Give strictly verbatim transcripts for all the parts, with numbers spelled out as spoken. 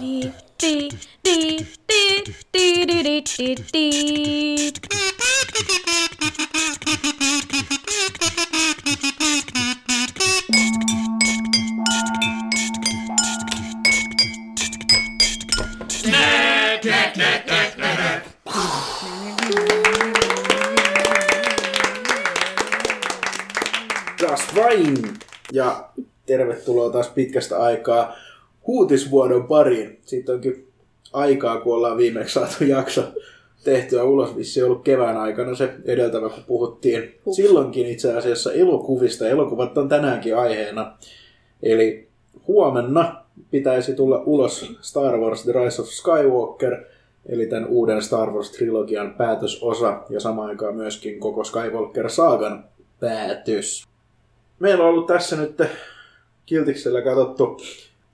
Just vain! Ja tervetuloa taas pitkästä aikaa uutisvuodon pariin. Siitä onkin aikaa, kun ollaan viimeksi saatu jakso tehtyä ulos. Vissi on ollut kevään aikana se edeltävä, kun puhuttiin. Ups. Silloinkin itse asiassa elokuvista. Elokuvat on tänäänkin aiheena. Eli huomenna pitäisi tulla ulos Star Wars The Rise of Skywalker, eli tämän uuden Star Wars-trilogian päätösosa ja samaan aikaan myöskin koko Skywalker-saagan päätös. Meillä on ollut tässä nyt Kiltiksellä katsottu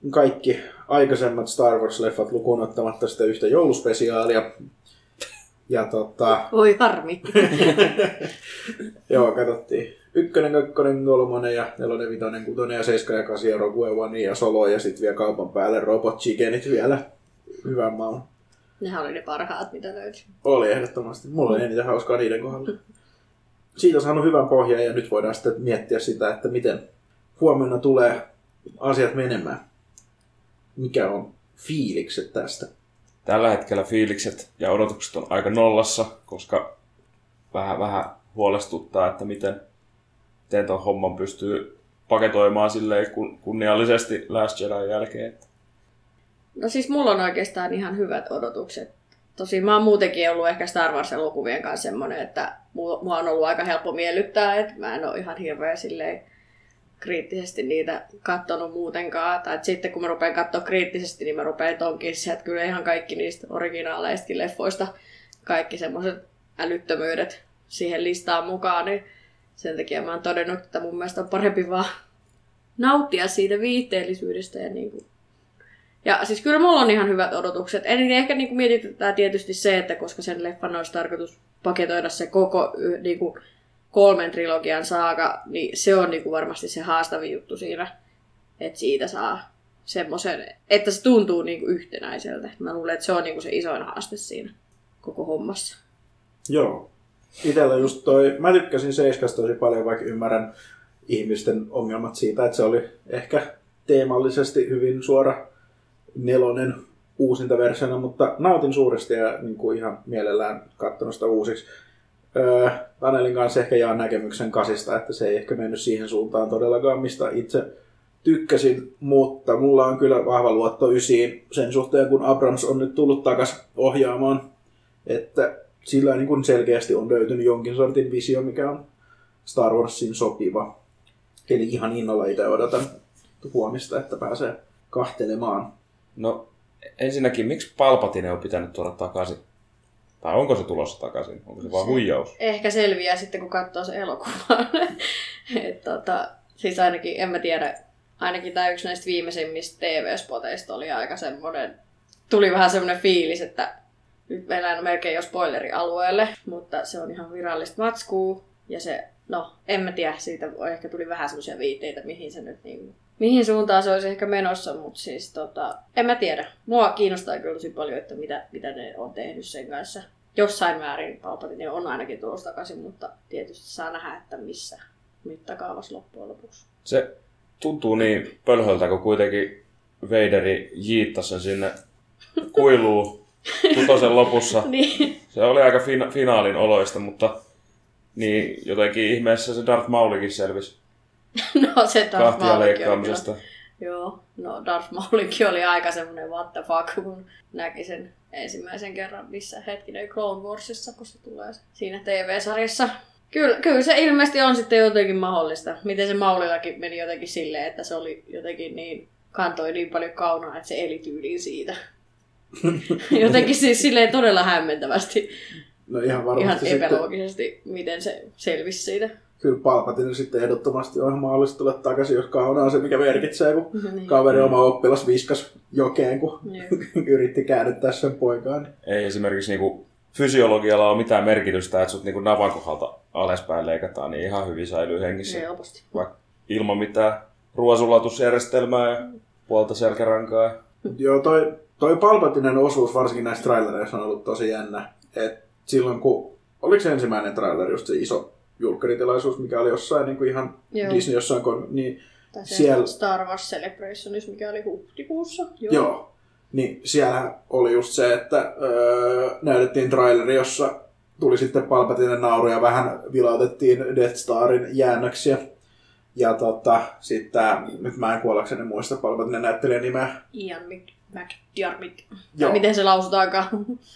kaikki aikaisemmat Star Wars-leffat lukuun ottamatta sitä yhtä jouluspesiaalia. Ja tota... Voi harmi! Joo, katsottiin ykkönen, kakkonen, kolmonen ja nelonen, vitonen, kutonen ja seiska ja kasi ja Rogue One ja Solo ja sitten vielä kaupan päälle Robot Chickenit vielä. Hyvän maun. Nehän oli ne parhaat, mitä löytyi. Oli ehdottomasti. Mulla oli eniten hauskaa niiden kohdalla. Siitä on saanut hyvän pohjan ja nyt voidaan sitten miettiä sitä, että miten huomenna tulee asiat menemään. Mikä on fiilikset tästä? Tällä hetkellä fiilikset ja odotukset on aika nollassa, koska vähän, vähän huolestuttaa, että miten, miten tuon homman pystyy paketoimaan silleen kunniallisesti Last Jedin jälkeen. No siis mulla on oikeastaan ihan hyvät odotukset. Tosin mä oon muutenkin ollut ehkä Star Wars-elokuvien kanssa semmoinen, että mua on ollut aika helppo miellyttää, että mä en ole ihan hirveä silleen kriittisesti niitä katsonut muutenkaan. Tai sitten kun mä rupean katsoa kriittisesti, niin mä rupean tonkin se, että kyllä ihan kaikki niistä originaaleistakin leffoista, kaikki semmoiset älyttömyydet siihen listaan mukaan, niin sen takia mä oon todennut, että mun mielestä on parempi vaan nauttia siitä viihteellisyydestä ja niinku. Ja siis kyllä mulla on ihan hyvät odotukset. Eli ehkä niinku mietityttää tietysti se, että koska sen leffan olisi tarkoitus paketoida se koko niinku kolmen trilogian saaga, niin se on niinku varmasti se haastavin juttu siinä, että siitä saa semmoisen, että se tuntuu niinku yhtenäiseltä. Mä luulen, että se on niinku se isoin haaste siinä koko hommassa. Joo. Itellä just toi, mä tykkäsin seiskasta tosi paljon, vaikka ymmärrän ihmisten ongelmat siitä, että se oli ehkä teemallisesti hyvin suora nelonen uusinta versiona, mutta nautin suuresti ja niin kuin ihan mielellään katsonut sitä uusiksi. Öö, Tanelin kanssa ehkä jaan näkemyksen kasista, että se ei ehkä mennyt siihen suuntaan todellakaan, mistä itse tykkäsin, mutta mulla on kyllä vahva luotto ysiin sen suhteen, kun Abrams on nyt tullut takaisin ohjaamaan, että sillä niin kuin selkeästi on löytynyt jonkin sortin visio, mikä on Star Warsin sopiva. Eli ihan innolla itse odotan huomista, että pääsee kahtelemaan. No ensinnäkin, miksi Palpatine on pitänyt tuoda takaisin? Tai onko se tulossa takaisin? Onko se, se vaan huijaus? Ehkä selviää sitten, kun katsoo sen elokuvan. Et, tota, siis ainakin, en mä tiedä, ainakin tämä yksi näistä viimeisimmistä T V-spoteista oli aika semmoinen, tuli vähän semmoinen fiilis, että nyt meillä on melkein jo spoilerialueelle, mutta se on ihan virallista matskua. Ja se, no en mä tiedä, siitä ehkä tuli vähän semmoisia viitteitä, mihin se nyt niin... Mihin suuntaan se olisi ehkä menossa, mutta siis tota, en mä tiedä. Mua kiinnostaa kyllä tosi paljon, että mitä, mitä ne on tehnyt sen kanssa. Jossain määrin Palpatine on ainakin tulossa takaisin, mutta tietysti saa nähdä, että missä mittakaavassa loppujen lopuksi. Se tuntuu niin pölhöltä, kun kuitenkin Vaderi jiittasi sen sinne kuiluun kutosen lopussa. Niin. Se oli aika fina- finaalin oloista, mutta niin jotenkin ihmeessä se Darth Maulikin selvisi. No se Darth Maulikin oli kyllä. Joo, no Darth Maulikin oli aika semmoinen what the fuck, kun näki sen ensimmäisen kerran missä hetkinen Clone Warsissa, kun se tulee siinä T V-sarjassa. Kyllä, kyllä se ilmeisesti on sitten jotenkin mahdollista. Miten se Maulillakin meni jotenkin silleen, että se oli jotenkin niin, kantoi niin paljon kaunaa, että se eli tyyliin siitä. Jotenkin siis silleen todella hämmentävästi. No ihan varmasti ihan epäloogisesti, sitten... miten se selvisi siitä. Kyllä Palpatine sitten ehdottomasti on mahdollista tulla takaisin, jos kauna on se, mikä merkitsee, kun niin. Kaveri oma oppilas viskas jokeen, kun niin. Yritti käännyttää sen poikaan. Ei esimerkiksi niinku, fysiologialla ole mitään merkitystä, että sut niinku, navan kohdalta alaspäin leikataan, niin ihan hyvin säilyy hengissä. Helposti. Vaikka ilman mitään ruoasulatusjärjestelmää ja puolta selkärankaa. Joo, toi toi Palpatinen osuus varsinkin näissä trailereissa on ollut tosi jännä. Et silloin kun, oliko se ensimmäinen traileri just se iso julkkaritilaisuus, mikä oli jossain niin kuin ihan Joo. Disney jossain, kun, niin tai siellä... Star Wars Celebrationissa, mikä oli huhtikuussa. Joo. Joo. Niin siellä oli just se, että öö, näytettiin traileri, jossa tuli sitten Palpatinen nauru ja vähän vilautettiin Death Starin jäännöksiä. Ja tota, sitten nyt mä en kuollakseni muista Palpatinen näyttelijän nimeä. Ian McDiarmid. Ja miten se lausutaankaan?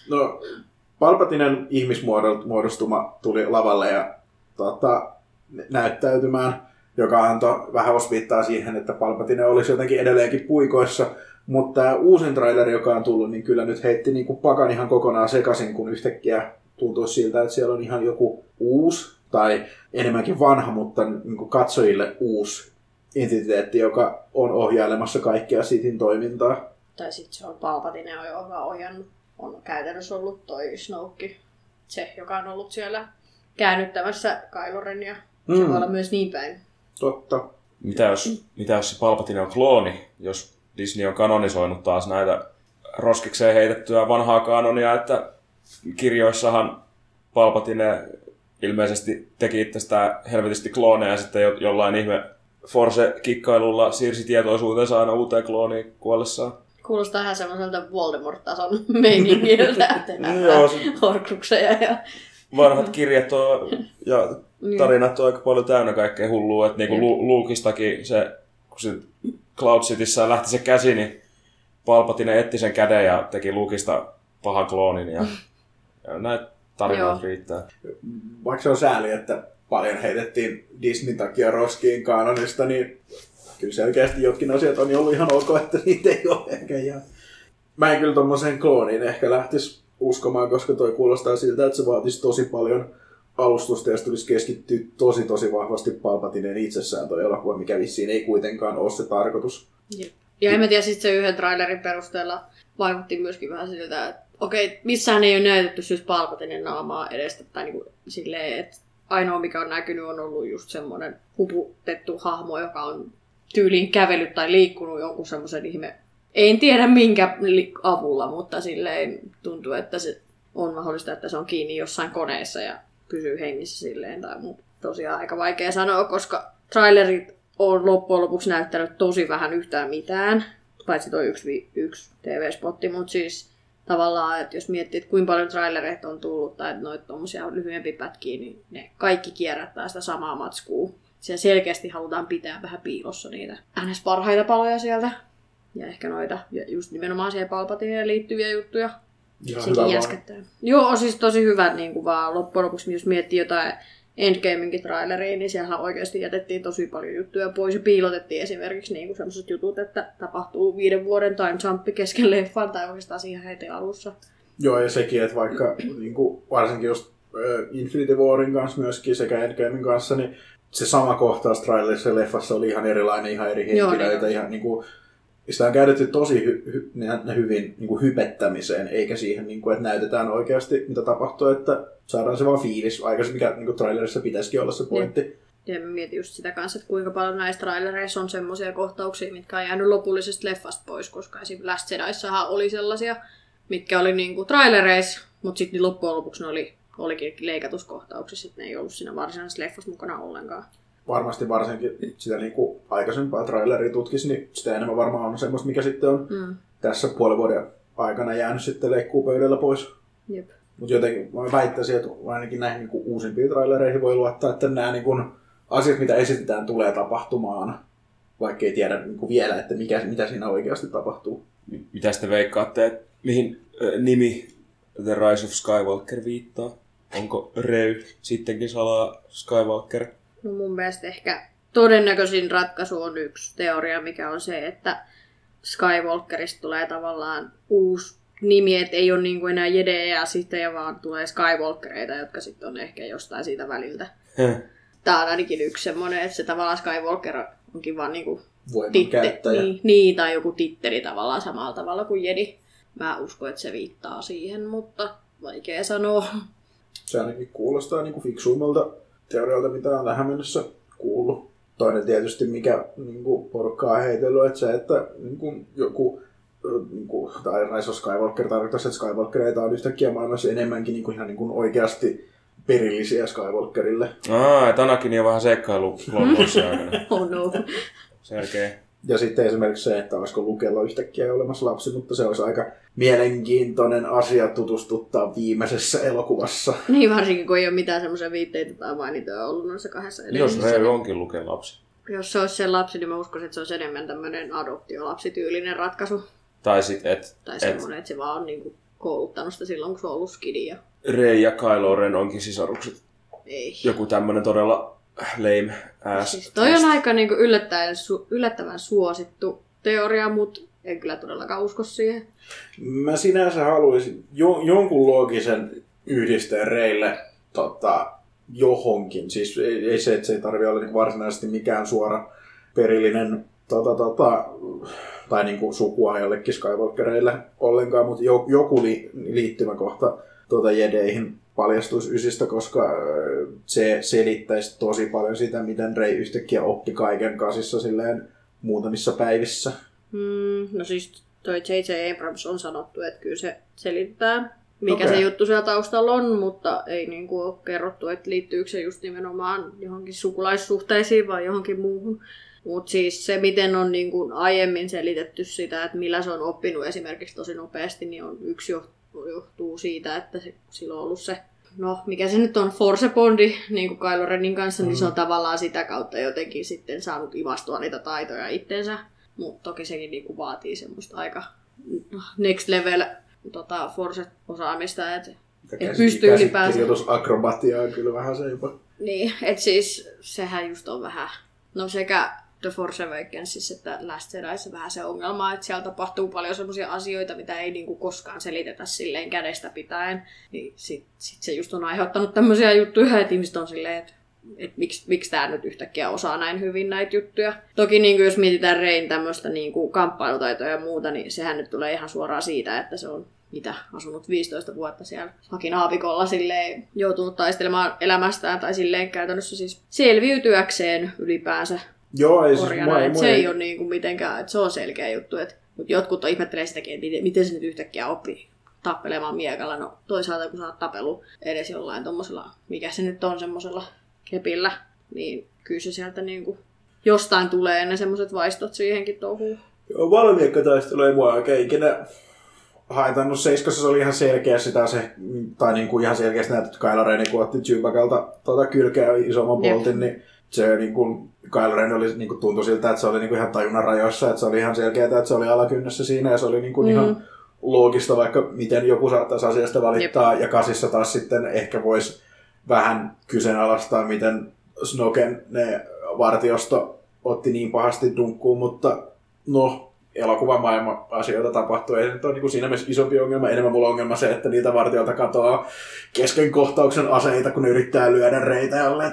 No, Palpatinen ihmismuodostuma tuli lavalle ja tota, näyttäytymään, joka antoi vähän osviittaa siihen, että Palpatinen olisi jotenkin edelleenkin puikoissa. Mutta tämä uusin traileri, joka on tullut, niin kyllä nyt heitti niin kuin pakan ihan kokonaan sekaisin, kun yhtäkkiä tuntuu siltä, että siellä on ihan joku uusi, tai enemmänkin vanha, mutta niin kuin katsojille uusi entiteetti, joka on ohjailemassa kaikkea Sithin toimintaa. Tai sitten se on Palpatine, joka on ohjannut, on käytännössä ollut toi Snoke, se, joka on ollut siellä käännyttämässä Kylo Renia. Se mm. voi olla myös niin päin. Totta. Mitä jos, mitä jos se Palpatine on klooni, jos Disney on kanonisoinut taas näitä roskikseen heitettyä vanhaa kanonia, että kirjoissahan Palpatine ilmeisesti teki itsestään helvetisti klooneja ja sitten jollain ihme Force-kikkailulla siirsi tietoisuutensa aina uuteen klooniin kuollessaan. Kuulostaa ihan semmoiselta Voldemort-tason meiningiltä, että horcruxeja ja... Vanhat kirjat on, ja tarinat on aika paljon täynnä kaikkea hullua, että niinku Luukistakin se, kun se Cloud Cityssä lähti se käsi, niin Palpatine etti sen käden ja teki Luukista pahan kloonin ja, ja näitä tarinoita Joo. riittää. Vaikka se on sääli, että paljon heitettiin Disneyn takia roskiin kanonista, niin kyllä selkeästi jotkin asiat on ollut ihan ok, että niitä ei ole ehkä ihan. Mä en kyllä tommoseen klooniin ehkä lähtisi uskomaan, koska toi kuulostaa siltä, että se vaatisi tosi paljon alustusta ja se tulisi keskittyä tosi tosi vahvasti Palpatineen itsessään toi elokuva, mikä vissiin ei kuitenkaan ole se tarkoitus. Ja, ja en mä tiedä, sitten se yhden trailerin perusteella vaikutti myöskin vähän siltä, että okei, okay, missään ei ole näytetty siis Palpatineen naamaa edestä, tai niin kuin silleen, että ainoa mikä on näkynyt on ollut just semmoinen huputettu hahmo, joka on tyyliin kävellyt tai liikkunut jonkun semmoisen ihme, en tiedä minkä avulla, mutta silleen tuntuu, että se on mahdollista, että se on kiinni jossain koneessa ja pysyy hengissä silleen tai muuta. Tosiaan aika vaikea sanoa, koska trailerit on loppujen lopuksi näyttänyt tosi vähän yhtään mitään. Paitsi toi yksi, yksi T V-spotti, mutta siis tavallaan, että jos miettii, että kuinka paljon trailereita on tullut tai noita tommosia lyhyempiä pätkiä, niin ne kaikki kierrättää sitä samaa matskua. Siellä selkeästi halutaan pitää vähän piilossa niitä äänes parhaita paloja sieltä. Ja ehkä noita, ja just nimenomaan siihen Palpatineen liittyviä juttuja. Sekin Joo, on siis tosi hyvä niin kuin vaan loppujen lopuksi, jos miettii jotain Endgameinkin traileria, niin siellä oikeasti jätettiin tosi paljon juttuja pois ja piilotettiin esimerkiksi niin kuin sellaiset jutut, että tapahtuu viiden vuoden time jump kesken leffaan tai oikeastaan siihen heti alussa. Joo, ja sekin, että vaikka niin kuin, varsinkin just äh, Infinity Warin kanssa myöskin sekä Endgamein kanssa, niin se sama kohtaus trailerissa ja leffassa oli ihan erilainen, ihan eri henkilöitä, niin ihan niin kuin... Sitä on käytetty tosi hy- hy- hyvin niin kuin hypettämiseen, eikä siihen, niin kuin, että näytetään oikeasti, mitä tapahtuu, että saadaan se vaan fiilis aikaisemmin, mikä niin kuin trailerissa pitäisikin olla se pointti. Ja mä mietin just sitä kanssa, että kuinka paljon näissä trailereissa on semmoisia kohtauksia, mitkä on jäänyt lopullisesta leffasta pois, koska esimerkiksi Last Jediissahan oli sellaisia, mitkä oli niin kuin trailereissa, mutta sitten loppujen lopuksi ne oli, olikin leikatuskohtauksissa, että ne ei ollut siinä varsinaisessa leffassa mukana ollenkaan. Varmasti varsinkin sitä niin kuin aikaisempaa traileria tutkisi, niin sitä enemmän varmaan on semmoista, mikä sitten on mm. tässä puolen vuoden aikana jäänyt sitten leikkuupöydällä pois. Jep. Mutta jotenkin mä väittäisin, että ainakin näihin niin kuin uusimpiin trailereihin voi luottaa, että nämä niin kuin asiat, mitä esitetään, tulee tapahtumaan, vaikka ei tiedä niin kuin vielä, että mikä, mitä siinä oikeasti tapahtuu. Mitä sitten veikkaatte, mihin äh, nimi The Rise of Skywalker viittaa? Onko Rey sittenkin salaa Skywalker? No mun mielestä ehkä todennäköisin ratkaisu on yksi teoria, mikä on se, että Skywalkerista tulee tavallaan uusi nimi, että ei ole niin kuin enää jedejä ja sitten vaan tulee Skywalkereita, jotka sitten on ehkä jostain siitä väliltä. Tää on ainakin yksi semmoinen, että se tavallaan Skywalker onkin vaan niin kuin titteli, niin, niin, tai joku titteli tavallaan samalla tavalla kuin jedi. Mä uskon, että se viittaa siihen, mutta vaikea sanoa. Se ainakin kuulostaa niin kuin fiksuimmalta teorialta, mitä on tähän mennessä kuullut. Toinen tietysti, mikä niin kuin porukkaa on heitellyt, että se, että niin kuin joku niinku, tai Rise of Skywalker tarkoittaisi, että Skywalkereita on yhtäkkiä maailmassa enemmänkin niinku, ihan niinku, oikeasti perillisiä Skywalkerille. Aa, että Anakin on vähän seikkailu Clone Warsin aikana. Oh no. Selkeä. Ja sitten esimerkiksi se, että olisiko Lukella yhtäkkiä olemassa lapsi, mutta se olisi aika mielenkiintoinen asia tutustuttaa viimeisessä elokuvassa. Niin, varsinkin kun ei ole mitään semmoisia viitteitä tai mainitoja ollut noissa kahdessa edellisessä. Jos Rey onkin Luken lapsi. Jos se olisi sen lapsi, niin mä uskoisin, että se olisi enemmän tämmöinen adoptiolapsityylinen ratkaisu. Tai sitten, että... Tai semmoinen, että se vaan on niinku kouluttanut sitä silloin, kun se on ollut skidia. Rey ja Kylo Ren onkin sisarukset. Ei. Joku tämmöinen todella... Lame ass. Siis toi on aika niinku yllättäen, su- yllättävän suosittu teoria, mutta en kyllä todellakaan usko siihen. Mä sinänsä haluaisin jo- jonkun loogisen yhdisteen Reylle tota, johonkin. Siis ei, ei se, että se ei tarvitse olla niinku varsinaisesti mikään suora perillinen tota, tota, tai niinku sukua jollekin Skywalkereille ollenkaan, mutta jo- joku li- liittymäkohta tota, jedeihin paljastuisi ysistä, koska se selittäisi tosi paljon sitä, miten Rey yhtäkkiä oppi kaiken kasissa silleen muutamissa päivissä. Mm, no siis toi jii jii. Abrams on sanottu, että kyllä se selittää, mikä okay. se juttu siellä taustalla on, mutta ei niinku ole kerrottu, että liittyykö se just nimenomaan johonkin sukulaissuhteisiin vai johonkin muuhun. Mutta siis se, miten on niinku aiemmin selitetty sitä, että millä se on oppinut esimerkiksi tosi nopeasti, niin on yksi johtu. Johtuu siitä, että se, silloin on ollut se, no mikä se nyt on, Force Bondi, niin kuin Kylo Renin kanssa, mm. niin se on tavallaan sitä kautta jotenkin sitten saanut ivastua niitä taitoja itsensä. Mutta toki sekin niin kuin vaatii semmoista aika next level tota, Force-osaamista, että et pystyy ylipäänsä. Käsikirjoitusakrobatiaa kyllä vähän se jopa. Niin, että siis sehän just on vähän, no sekä... The Force Awakensissa, että Last Jediissa vähän se ongelma, että siellä tapahtuu paljon semmoisia asioita, mitä ei niinku koskaan selitetä silleen kädestä pitäen. Niin sit, sit se just on aiheuttanut tämmöisiä juttuja, että ihmiset on silleen, että et miksi miks tää nyt yhtäkkiä osaa näin hyvin näitä juttuja. Toki niinku, jos mietitään Reyn tämmöistä niinku, kamppailutaitoja ja muuta, niin sehän nyt tulee ihan suoraan siitä, että se on mitä asunut viisitoista vuotta siellä hakin aavikolla silleen joutunut taistelemaan elämästään tai silleen käytännössä siis selviytyäkseen ylipäänsä. Joo, ei siis mä, mä, se ei ole niinku mitenkään, että se on selkeä juttu, että jotkut on ihmettelee sitäkin, että miten, miten se nyt yhtäkkiä oppii tappelemaan miekalla. No toisaalta kun sä oot tapellut edes jollain tommosella, mikä se nyt on semmosella kepillä, niin kyllä se sieltä niinku jostain tulee ne semmoset vaistot siihenkin touhuun. Joo, valmiikkataistelu ei mua oikein ikinä haitannut. Seiskassa se oli ihan selkeä sitä se, tai niinku ihan selkeästi näytetty Kylo Ren, kun otti Chewbacalta tuota kylkeä isomman poltin, niin se niin kuin, Kylo Ren oli, niin kuin, tuntui siltä, että se oli niin kuin, ihan tajunnan rajoissa, että se oli ihan selkeää, että se oli alakynnessä siinä ja se oli niin kuin, mm-hmm. ihan loogista, vaikka miten joku saattaisi asiasta valittaa. Jep. Ja kasissa taas sitten ehkä voisi vähän kyseenalaistaa, miten Snoken ne vartiosto otti niin pahasti dunkkuun, mutta no, elokuvamaailma asioita tapahtuu. Ei se nyt ole niin kuin, siinä mielessä isompi ongelma. Enemmän mulla on ongelma se, että niitä vartijoita katoaa kesken kohtauksen aseita, kun ne yrittää lyödä Reytä jolleen.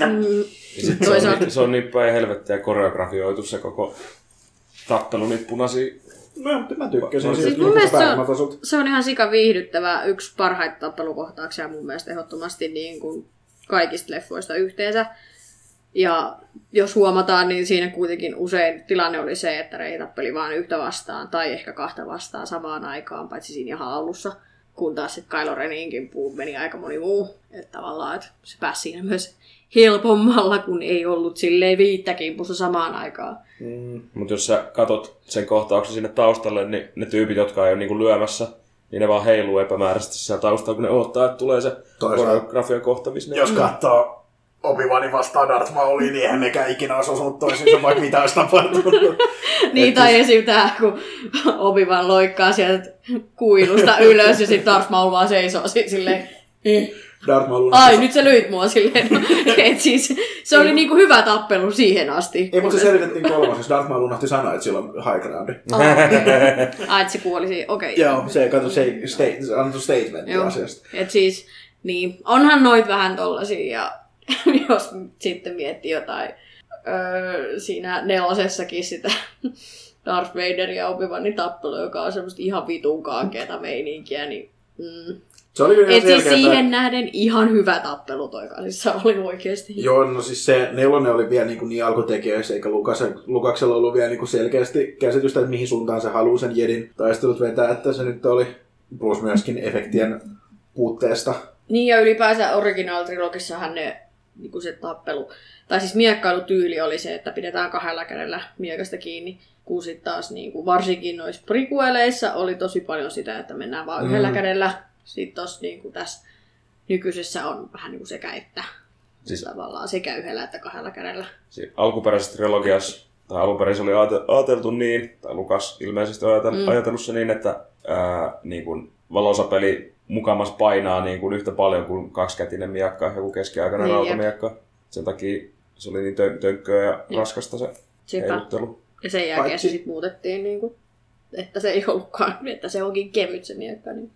Ja. Ja se, on, se on niin päin helvettiä koreografioitu se koko tappelu niitä punaisia. No, mä tykkäsin. Siis mun mielestä se on, se on ihan sika viihdyttävä, yksi parhaita tappelukohtauksia mun mielestä ehdottomasti niin kuin kaikista leffoista yhteensä. Ja jos huomataan, niin siinä kuitenkin usein tilanne oli se, että Rey tappeli vaan yhtä vastaan tai ehkä kahta vastaan samaan aikaan, paitsi siinä ihan alussa. Kun taas sitten Kylo Reninkin puu meni aika moni muu. Että tavallaan että se pääsi siinä myös helpommalla, kun ei ollut silleen viittä kimpussa samaan aikaan. Mm. Mutta jos sä katot sen kohtauksen sinne taustalle, niin ne tyypit, jotka ei ole niinku lyömässä, niin ne vaan heiluu epämääräisesti siellä taustalla, kun ne odottaa, että tulee se koreografian kohtavis. Jos katsoo Obi-Wanin vastaan Darth Mauliin, niin eihän nekään ikinä olisi osunut toisiinsa, vaikka mitä olisi tapahtunut. Niin, tai esim. Tää, kun Obi-Wan loikkaa sieltä kuilusta ylös ja sitten Darth Maul vaan seisoo silleen. Darth Maul. Ai, nyt sä lyit mua silleen. Et siis, se oli niinku hyvä tappelu siihen asti. Ei, mutta se selitettiin kolmasessa. Darth Maul unohti sanoa, että sillä on high groundi. Ai, että se kuoli siihen. Okei. Okay. Joo, se katsoi annettu statementti asiasta. Et siis, niin, onhan noit vähän tollasia. Ja jos sitten miettii jotain öö, siinä nelosessakin sitä Darth Vader ja Obi-Wanin tappelu, joka on semmoista ihan vitun kankeeta meininkiä, niin Mm. Se oli kyllä et siis siihen nähden ihan hyvä tappelu toi kanssa oli oikeasti. Joo, no siis se nelonen oli vielä niin, niin alkutekijöissä, eikä Lukaksella ollut vielä niin selkeästi käsitystä, että mihin suuntaan se haluaa sen Jedin taistelut vetää, että se nyt oli plus myöskin efektien puutteesta. Niin ja ylipäänsä originaalitrilogissahan ne, niin se tappelu, tai siis miekkailutyyli oli se, että pidetään kahdella kädellä miekasta kiinni. Kun sitten taas niin kuin varsinkin noissa prequeleissa oli tosi paljon sitä, että mennään vaan yhdellä mm. kädellä. Sitten tos, niin kuin tässä nykyisessä on vähän niin kuin sekä että siis, tavallaan sekä yhdellä että kahdella kädellä. Siis alkuperäisessä trilogiassa, tai alunperäisessä oli ajateltu niin, tai Lukas ilmeisesti on ajatellut, mm. ajatellut se niin, että ää, niin kuin valosapeli mukamas painaa niin kuin yhtä paljon kuin kaksikätinen miekka ja joku keskiaikainen niin, rautamiekka. Sen takia se oli niin tön- tönkköä ja jep. raskasta se heiluttelu. Ja sen jälkeen paitsi... se sitten muutettiin, niin kuin, että se ei ollutkaan, että se onkin kevyt se miekka. Niin.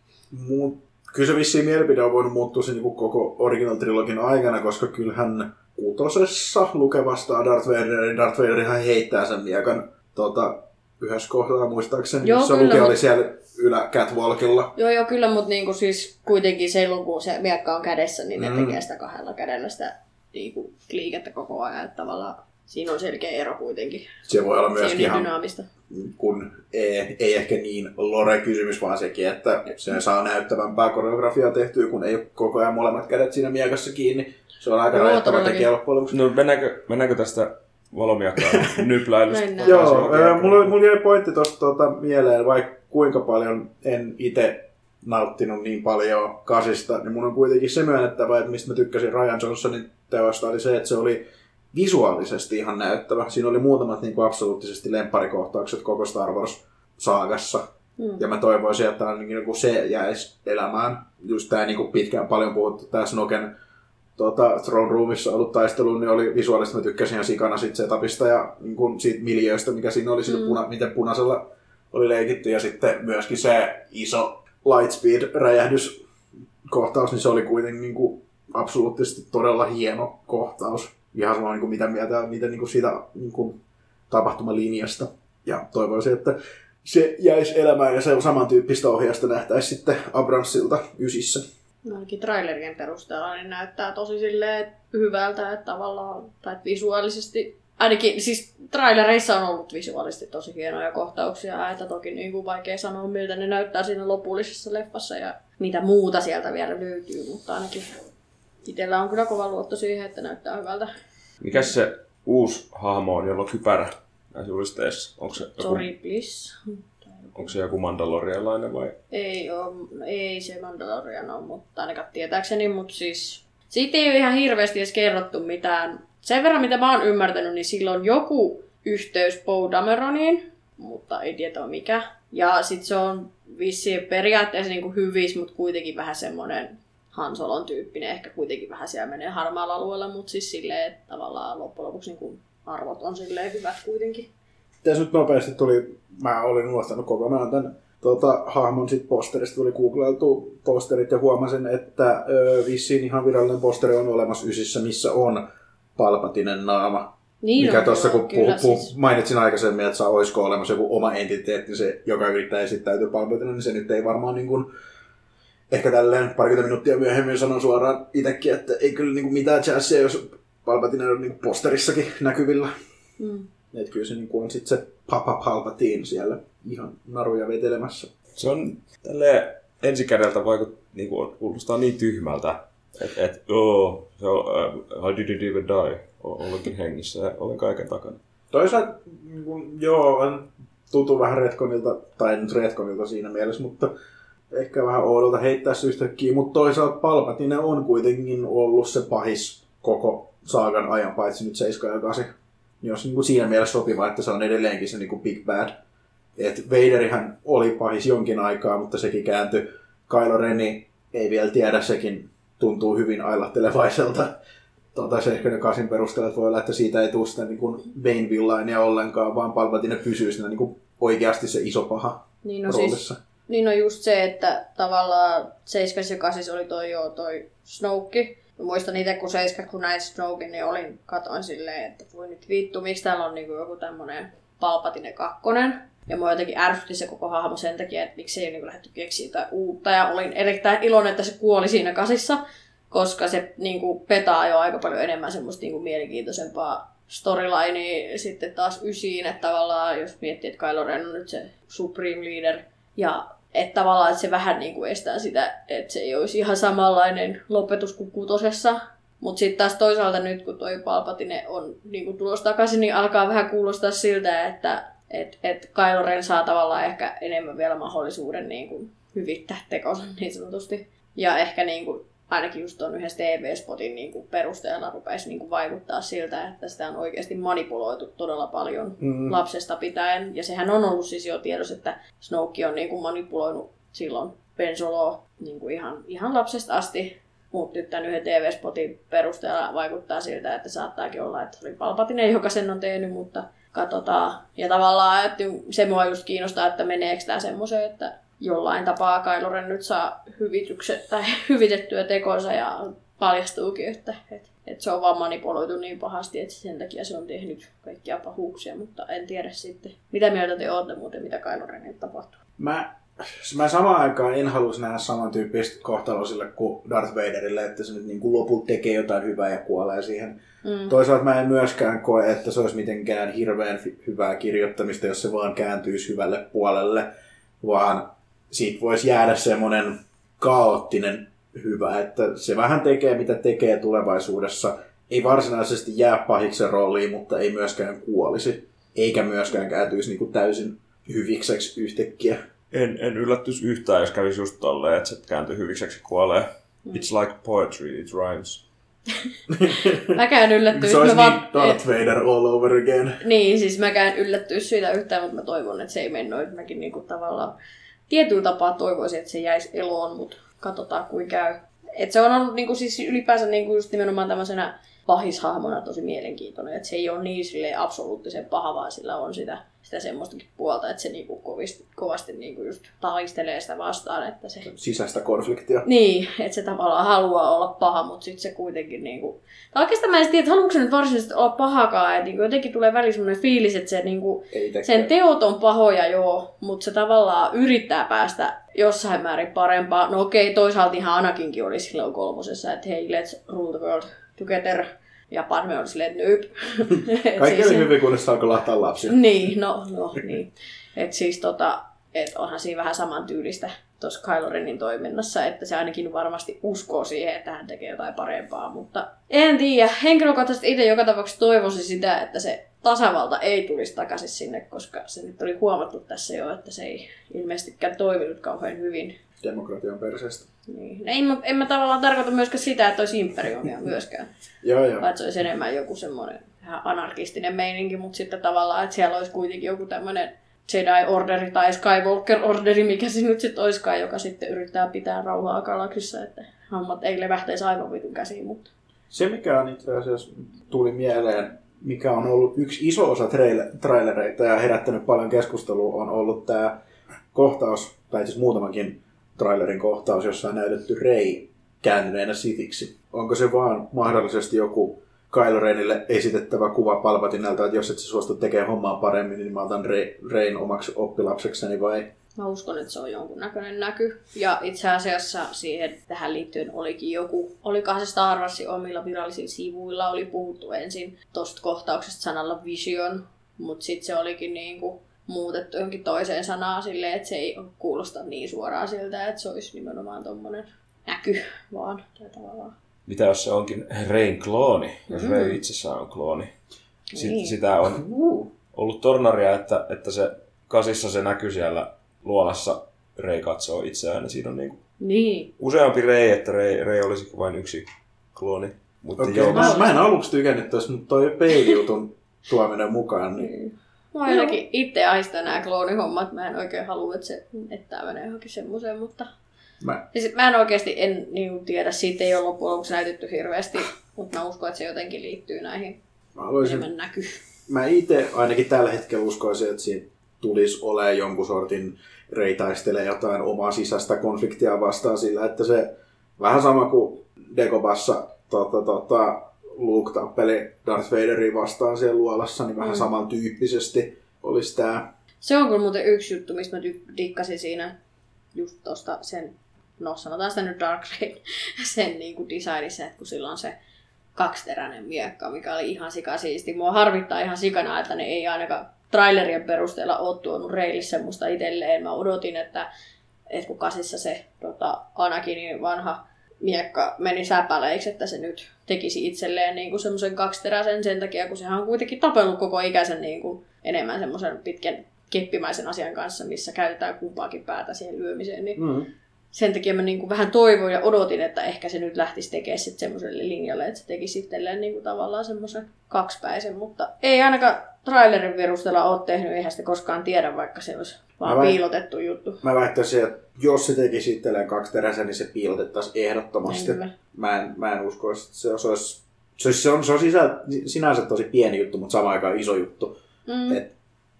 Mut, kyllä se vissiin mielipide on voinut muuttua se niin kuin koko original trilogin aikana, koska kyllähän kutosessa Luke vastaa Darth Vaderin. Darth Vader ihan heittää sen miekan tota, yhdessä kohtaa muistaakseni, joo, missä Luke mut... oli siellä yläcatwalkilla. Joo, joo kyllä, mutta niin kuin siis kuitenkin silloin kun se miekka on kädessä, niin ne mm. tekee sitä kahdella kädellä sitä niin kuin, liikettä koko ajan tavallaan. Siinä on selkeä ero kuitenkin. Se voi olla myöskin ihan, kun ei, ei ehkä niin lore-kysymys, vaan sekin, että se saa näyttävämpää koreografiaa tehtyä, kun ei ole koko ajan molemmat kädet siinä miekassa kiinni. Se on aika no, rajoittava tekijä loppujen lopuksi. No mennäänkö, mennäänkö tästä valomiakkaan nypläilystä? Joo, mulla, mulla jäi pointti tuosta tuota, mieleen, vaikka kuinka paljon en itse nauttinut niin paljon kasista, niin mun on kuitenkin se myönnettävä, että mistä mä tykkäsin Rian Johnsonin teosta, oli se, että se oli visuaalisesti ihan näyttävä. Siinä oli muutamat niin kuin absoluuttisesti lempparikohtaukset koko Star Wars-saagassa. Mm. Ja mä toivoisin, että ainakin niin kuin se jäisi elämään. Just tää niin kuin pitkään paljon puhuttu, tää Snoken tuota, Throne Roomissa ollut taistelu, niin oli visuaalisesti, mä tykkäsin ihan sikana sit setupista ja niin kuin siitä miljöistä, mikä siinä oli, mm. puna, miten punaisella oli leikitty. Ja sitten myöskin se iso lightspeed-räjähdyskohtaus, niin se oli kuitenkin niin kuin absoluuttisesti todella hieno kohtaus. Ihan sama, niin kuin mitä mieltä mitä, niin kuin siitä niin kuin tapahtumalinjasta. Ja toivoisin, että se jäisi elämään ja se samantyyppistä ohjausta nähtäisi sitten Abramsilta ysissä. No ainakin trailerien perusteella niin näyttää tosi silleen hyvältä, että tavallaan, tai visuaalisesti, ainakin siis trailereissa on ollut visuaalisesti tosi hienoja kohtauksia, että toki niin kuin vaikea sanoa, miltä ne näyttää siinä lopullisessa leffassa ja mitä muuta sieltä vielä löytyy, mutta ainakin... Itsellä on kyllä kova luotto siihen, että näyttää hyvältä. Mikäs se uusi hahmo on, jolla on kypärä näissä julisteissa? Onko se joku, Sorry, please. Onko se joku mandalorialainen vai? Ei, oo, ei se mandalorian on, mutta ainakaan tietääkseni. Mut siis, siitä ei ole ihan hirveästi edes kerrottu mitään. Sen verran, mitä mä oon ymmärtänyt, niin sillä on joku yhteys Poe Dameroniin, mutta ei tietoa mikä. Ja sit se on vissiin periaatteessa niinku hyvissä, mutta kuitenkin vähän semmonen... Han Solon tyyppinen, ehkä kuitenkin vähän siellä menee harmaalla alueella, mutta siis silleen, että tavallaan loppujen lopuksi niin arvot on silleen hyvät kuitenkin. Tässä nyt nopeasti tuli, mä olin unohtanut kokonaan tämän tuota, hahmon sit posterista, tuli googlailtu posterit ja huomasin, että ö, vissiin ihan virallinen posteri on olemassa ysissä, missä on Palpatinen naama. Niin mikä tuossa, kun puh- puh- mainitsin aikaisemmin, että saa olisiko olemassa joku oma entiteetti, se, joka yrittää esittäytyä Palpatinena, niin se nyt ei varmaan niin kuin, ehkä tälleen parikymmentä minuuttia myöhemmin sanon suoraan itsekin, että ei kyllä niinku mitään jazzia, jos Palpatine on niinku posterissakin näkyvillä. Mm. Että kyllä se niinku on sit se Papa Palpatine siellä ihan naruja vetelemässä. Se on tälleen ensikädeltä vaikut, niinku kuulostaa niin tyhmältä, että et, oh, se on, uh, I didn't even die, olenkin hengissä ja olen kaiken takana. Toisaalta, joo, on tuttu vähän retkonilta, tai nyt retkonilta siinä mielessä, mutta... Ehkä vähän oudolta heittää se yhtäkkiä, mutta toisaalta Palpatine on kuitenkin ollut se pahis koko saagan ajan, paitsi nyt seitsemän ja kahdeksan. Niin olisi niin kuin siinä mielessä sopiva, että se on edelleenkin se niin kuin Big Bad. Et Vaderihän oli pahis jonkin aikaa, mutta sekin kääntyi. Kylo Reni ei vielä tiedä, sekin tuntuu hyvin ailahtelevaiselta. Tuota, se ehkä ne kasin perusteella voi olla, että siitä ei tule sitä niin kuin Bane-villainia ollenkaan, vaan Palpatine pysyy siinä niin kuin oikeasti se iso paha niin no roolissa. Siis... Niin on just se, että tavallaan seitsemän ja kahdeksan oli toi, joo, toi Snoke. Mä muistan itse, kun seitsemän, kun näin Snoken, niin olin, katoin silleen, että voi nyt vittu, miksi täällä on niinku joku tämmönen Palpatine kakkonen. Ja mua jotenkin ärsytti se koko hahmo sen takia, että miksi ei ole niin lähdetty keksiä jotain uutta. Ja olin erittäin iloinen, että se kuoli siinä kasissa, koska se niin kuin petaa jo aika paljon enemmän semmoista niin kuin mielenkiintoisempaa storylinea sitten taas ysiin. Että tavallaan jos miettii, että Kylo Ren on nyt se Supreme Leader. Ja että tavallaan että se vähän niin kuin estää sitä, että se ei olisi ihan samanlainen lopetus kuin kutosessa. Mutta sitten taas toisaalta nyt, kun toi Palpatine on niin kuin tulossa takaisin, niin alkaa vähän kuulostaa siltä, että Että et Kylo Ren saa tavallaan ehkä enemmän vielä mahdollisuuden niin kuin hyvittää tekonsa niin sanotusti. Ja ehkä niin kuin, ainakin just tuon yhdessä T V-spotin niin kuin perusteella rupeaisi niin kuin vaikuttaa siltä, että sitä on oikeasti manipuloitu todella paljon mm. lapsesta pitäen. Ja sehän on ollut siis jo tiedossa, että Snoke on niin kuin manipuloinut silloin Ben Soloa niin kuin ihan, ihan lapsesta asti. Mutta nyt tämän yhden T V-spotin perusteella vaikuttaa siltä, että saattaakin olla, että oli Palpatine, joka sen on tehnyt, mutta... Katsotaan. Ja tavallaan että se mua just kiinnostaa, että meneekö tämä semmoiseen, että jollain tapaa Kylo Ren nyt saa hyvitykset tai hyvitettyä tekonsa ja paljastuukin, että, että, että se on vaan manipuloitu niin pahasti, että sen takia se on tehnyt kaikkia pahuuksia, mutta en tiedä sitten. Mitä mieltä te olette muuten, mitä Kylo Renille tapahtuu? Mä, mä samaan aikaan en haluaisi nähdä samantyyppistä kohtaloa sille kuin Darth Vaderille, että se nyt niin kuin lopulta tekee jotain hyvää ja kuolee siihen. Mm. Toisaalta mä en myöskään koe, että se olisi mitenkään hirveän hyvää kirjoittamista, jos se vaan kääntyisi hyvälle puolelle, vaan siitä voisi jäädä semmoinen kaoottinen hyvä, että se vähän tekee mitä tekee tulevaisuudessa. Ei varsinaisesti jää pahiksen rooliin, mutta ei myöskään kuolisi, eikä myöskään kääntyisi niin kuin täysin hyvikseksi yhtäkkiä. En, en yllättyisi yhtään, jos kävisi just tolleen, että se kääntyy hyvikseksi ja kuolee. It's like poetry, it rhymes. Mäkään yllättyisi. Se olisi vaan... Darth Vader all over again. Niin, siis mäkään yllättyisi siitä yhtään, mutta mä toivon, että se ei mennyt. Mäkin niinku tavallaan tietyllä tapaa toivoisin, että se jäisi eloon, mutta katsotaan kuin käy. Et se on ollut niinku, siis ylipäänsä niinku, just nimenomaan tämmöisenä pahishahmona tosi mielenkiintoinen. Että se ei ole niin silleen absoluuttisen paha, vaan sillä on sitä, sitä semmoistakin puolta, että se niinku kovasti, kovasti niinku just taistelee sitä vastaan. Että se... Sisäistä konfliktia. Niin, että se tavallaan haluaa olla paha, mutta sitten se kuitenkin... Niinku... Tai oikeastaan mä en tiedä, että haluatko se nyt varsinaisesti olla pahakaan. Että niinku jotenkin tulee väliin semmoinen fiilis, että se niinku... sen teot on pahoja joo, mutta se tavallaan yrittää päästä jossain määrin parempaa. No okei, toisaalta ihan Anakinkin oli silloin kolmosessa, että hei, let's rule the world together. Ja Padme oli silleen, että nyyp. Kaikki siis... oli hyvin, kunnes alkoi lahtaa lapsia. Niin, no, no niin. Että siis tota, et onhan siinä vähän samantyylistä tuossa Kylo Renin toiminnassa, että se ainakin varmasti uskoo siihen, että hän tekee jotain parempaa, mutta en tiedä. Henkilökohtaisesti itse joka tapauksessa toivoisi sitä, että se tasavalta ei tulisi takaisin sinne, koska se nyt oli huomattu tässä jo, että se ei ilmeisestikään toiminut kauhean hyvin. Demokratian perseestä. Niin. En, mä, en mä tavallaan tarkoita myöskään sitä, että olisi imperiumia myöskään. Joo, joo. Vai se olisi enemmän joku semmoinen vähän anarkistinen meininki, mutta sitten tavallaan, että siellä olisi kuitenkin joku tämmöinen Jedi-orderi tai Skywalker-orderi, mikä se nyt sitten olisikaan, joka sitten yrittää pitää rauhaa galaksissa, että hammat ei levähtäisi aivan vitun käsiin. Mutta... Se, mikä on itse asiassa tuli mieleen, mikä on ollut yksi iso osa trail- trailereita ja herättänyt paljon keskustelua, on ollut tämä kohtaus, tai siis muutamankin trailerin kohtaus, jossa on näytetty Rey kääntyneenä sithiksi. Onko se vaan mahdollisesti joku Kylo Renille esitettävä kuva Palpatinelta, että jos et se suostu tekemään hommaa paremmin, niin mä otan Re- Reyn omaksi oppilapsekseni vai? Mä uskon, että se on jonkunnäköinen näky. Ja itse asiassa siihen tähän liittyen olikin joku, olikohan se Star Warsin omilla virallisilla sivuilla, oli puhuttu ensin tosta kohtauksesta sanalla vision, mutta sitten se olikin niinku muutettu johonkin toiseen sanaan silleen, että se ei kuulosta niin suoraan siltä, että se olisi nimenomaan tommonen näky vaan. Tavallaan. Mitä jos se onkin Reyn klooni, mm-hmm. jos Rey itsessään on klooni? Niin. Sitä on ollut tornaria, että, että se kasissa se näky siellä luolassa, Rey katsoo itseään ja siinä on niinku niin useampi Rey, että Rey, Rey olisi vain yksi klooni. Mutta okay. mä, mä en aluksi tykännyt tuossa, mutta toi peilijutun tuominen mukaan, niin... Mä ainakin itse aistan nämä kloonihommat. Mä en oikein halua, että, se, että tämä menee johonkin semmoiseen, mutta... Mä, siis mä en oikeasti en, niin tiedä. Siitä ei ole loppujen lopuksi näytetty hirveästi, mutta mä uskon, että se jotenkin liittyy näihin. Mä haluaisin... näkyy. Mä itse ainakin tällä hetkellä uskoisin, että siitä tulisi olemaan jonkun sortin reitaistelee jotain omaa sisäistä konfliktia vastaan sillä, että se vähän sama kuin Dagobassa tota, tota, Luke tappeli Darth Vaderia vastaan siellä luolassa, niin vähän mm. samantyyppisesti olisi tämä. Se on kyllä muuten yksi juttu, mistä mä dikkasin siinä just tosta sen, no sanotaan sitä nyt Dark Reyn, sen niinku designissa, että kun sillä on se kaksiteräinen miekka, mikä oli ihan sikasiisti. Mua harvittaa ihan sikana, että ne ei ainakaan trailerien perusteella ole tuonut Reylle semmoista itselleen. Mä odotin, että, että kun kasissa se tota, Anakinin vanha miekka meni säpäleiksi, että se nyt tekisi itselleen niinku semmoisen kaksiteräisen sen takia, kun sehän on kuitenkin tapellut koko ikäisen niinku enemmän semmoisen pitkän keppimäisen asian kanssa, missä käytetään kumpaakin päätä siihen lyömiseen. Niin mm. Sen takia mä niinku vähän toivoin ja odotin, että ehkä se nyt lähtisi tekemään sitten semmoiselle linjalle, että se tekisi itselleen niinku tavallaan semmoisen kaksipäisen, mutta ei ainakaan trailerin perusteella ole tehnyt, eihän sitä koskaan tiedä, vaikka se olisi vaan mä piilotettu väit- juttu. Mä väittäisin, että jos se tekisi itselleen kaksiteräisen, niin se piilotettaisiin ehdottomasti. Mä en, mä en usko, että se olisi, se olisi, se on, se on sisä, sinänsä tosi pieni juttu, mutta samaan aikaan iso juttu. Mm. Et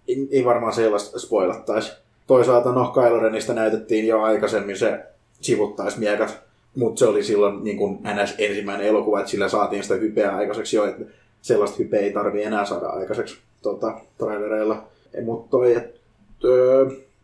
ei, ei varmaan sellaista spoilattaisi. Toisaalta no, Kylo Renistä näytettiin jo aikaisemmin se sivuttaismiekat, mutta se oli silloin niin kuin ns. Ensimmäinen elokuva, että sillä saatiin sitä hypeä aikaiseksi jo, että sellaista hypeä ei tarvitse enää saada aikaiseksi tota, trailereilla. Mutta toi, että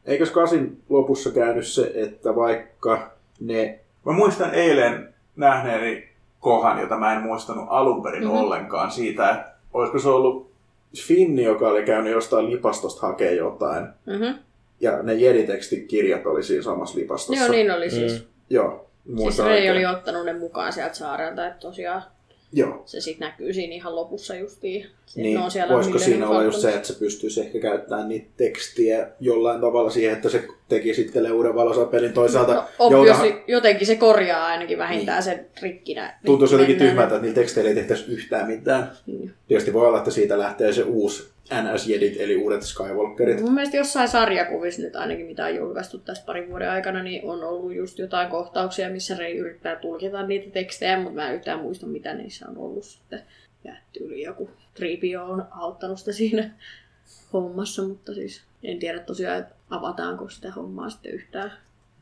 eikös kasin lopussa käynyt se, että vaikka ne... Mä muistan eilen nähneeni kohan, jota mä en muistanut alun perin mm-hmm. ollenkaan siitä, että olisiko se ollut Finni, joka oli käynyt jostain lipastosta hakee jotain. Mm-hmm. Ja ne Jedi-tekstikirjat oli siinä samassa lipastossa. Joo, niin oli siis. Mm. Joo. Siis Rey oli ottanut ne mukaan sieltä saarelta, että tosiaan joo. Se sitten näkyy siinä ihan lopussa justiin. Niin, voisiko siinä olla just se, että se pystyisi ehkä käyttämään niitä tekstiä jollain tavalla siihen, että se teki sitten uuden valosapelin toisaalta. No, obviously, joutahan... jotenkin se korjaa ainakin vähintään niin. Sen rikkinä. Tuntuisi jotenkin tyhmältä, että niillä teksteillä ei tehtäisi yhtään mitään. Niin. Tietysti voi olla, että siitä lähtee se uusi N S-jedit, eli uudet Skywalkerit. Mun mielestä jossain sarjakuvissa nyt ainakin, mitä on julkaistu tässä parin vuoden aikana, niin on ollut just jotain kohtauksia, missä Rey yrittää tulkita niitä tekstejä, mutta mä en yhtään muista, mitä niissä on ollut sitten. Ja tyyli joku Tripio on auttanut sitä siinä hommassa, mutta siis en tiedä tosiaan, että avataanko sitä hommaa sitten yhtään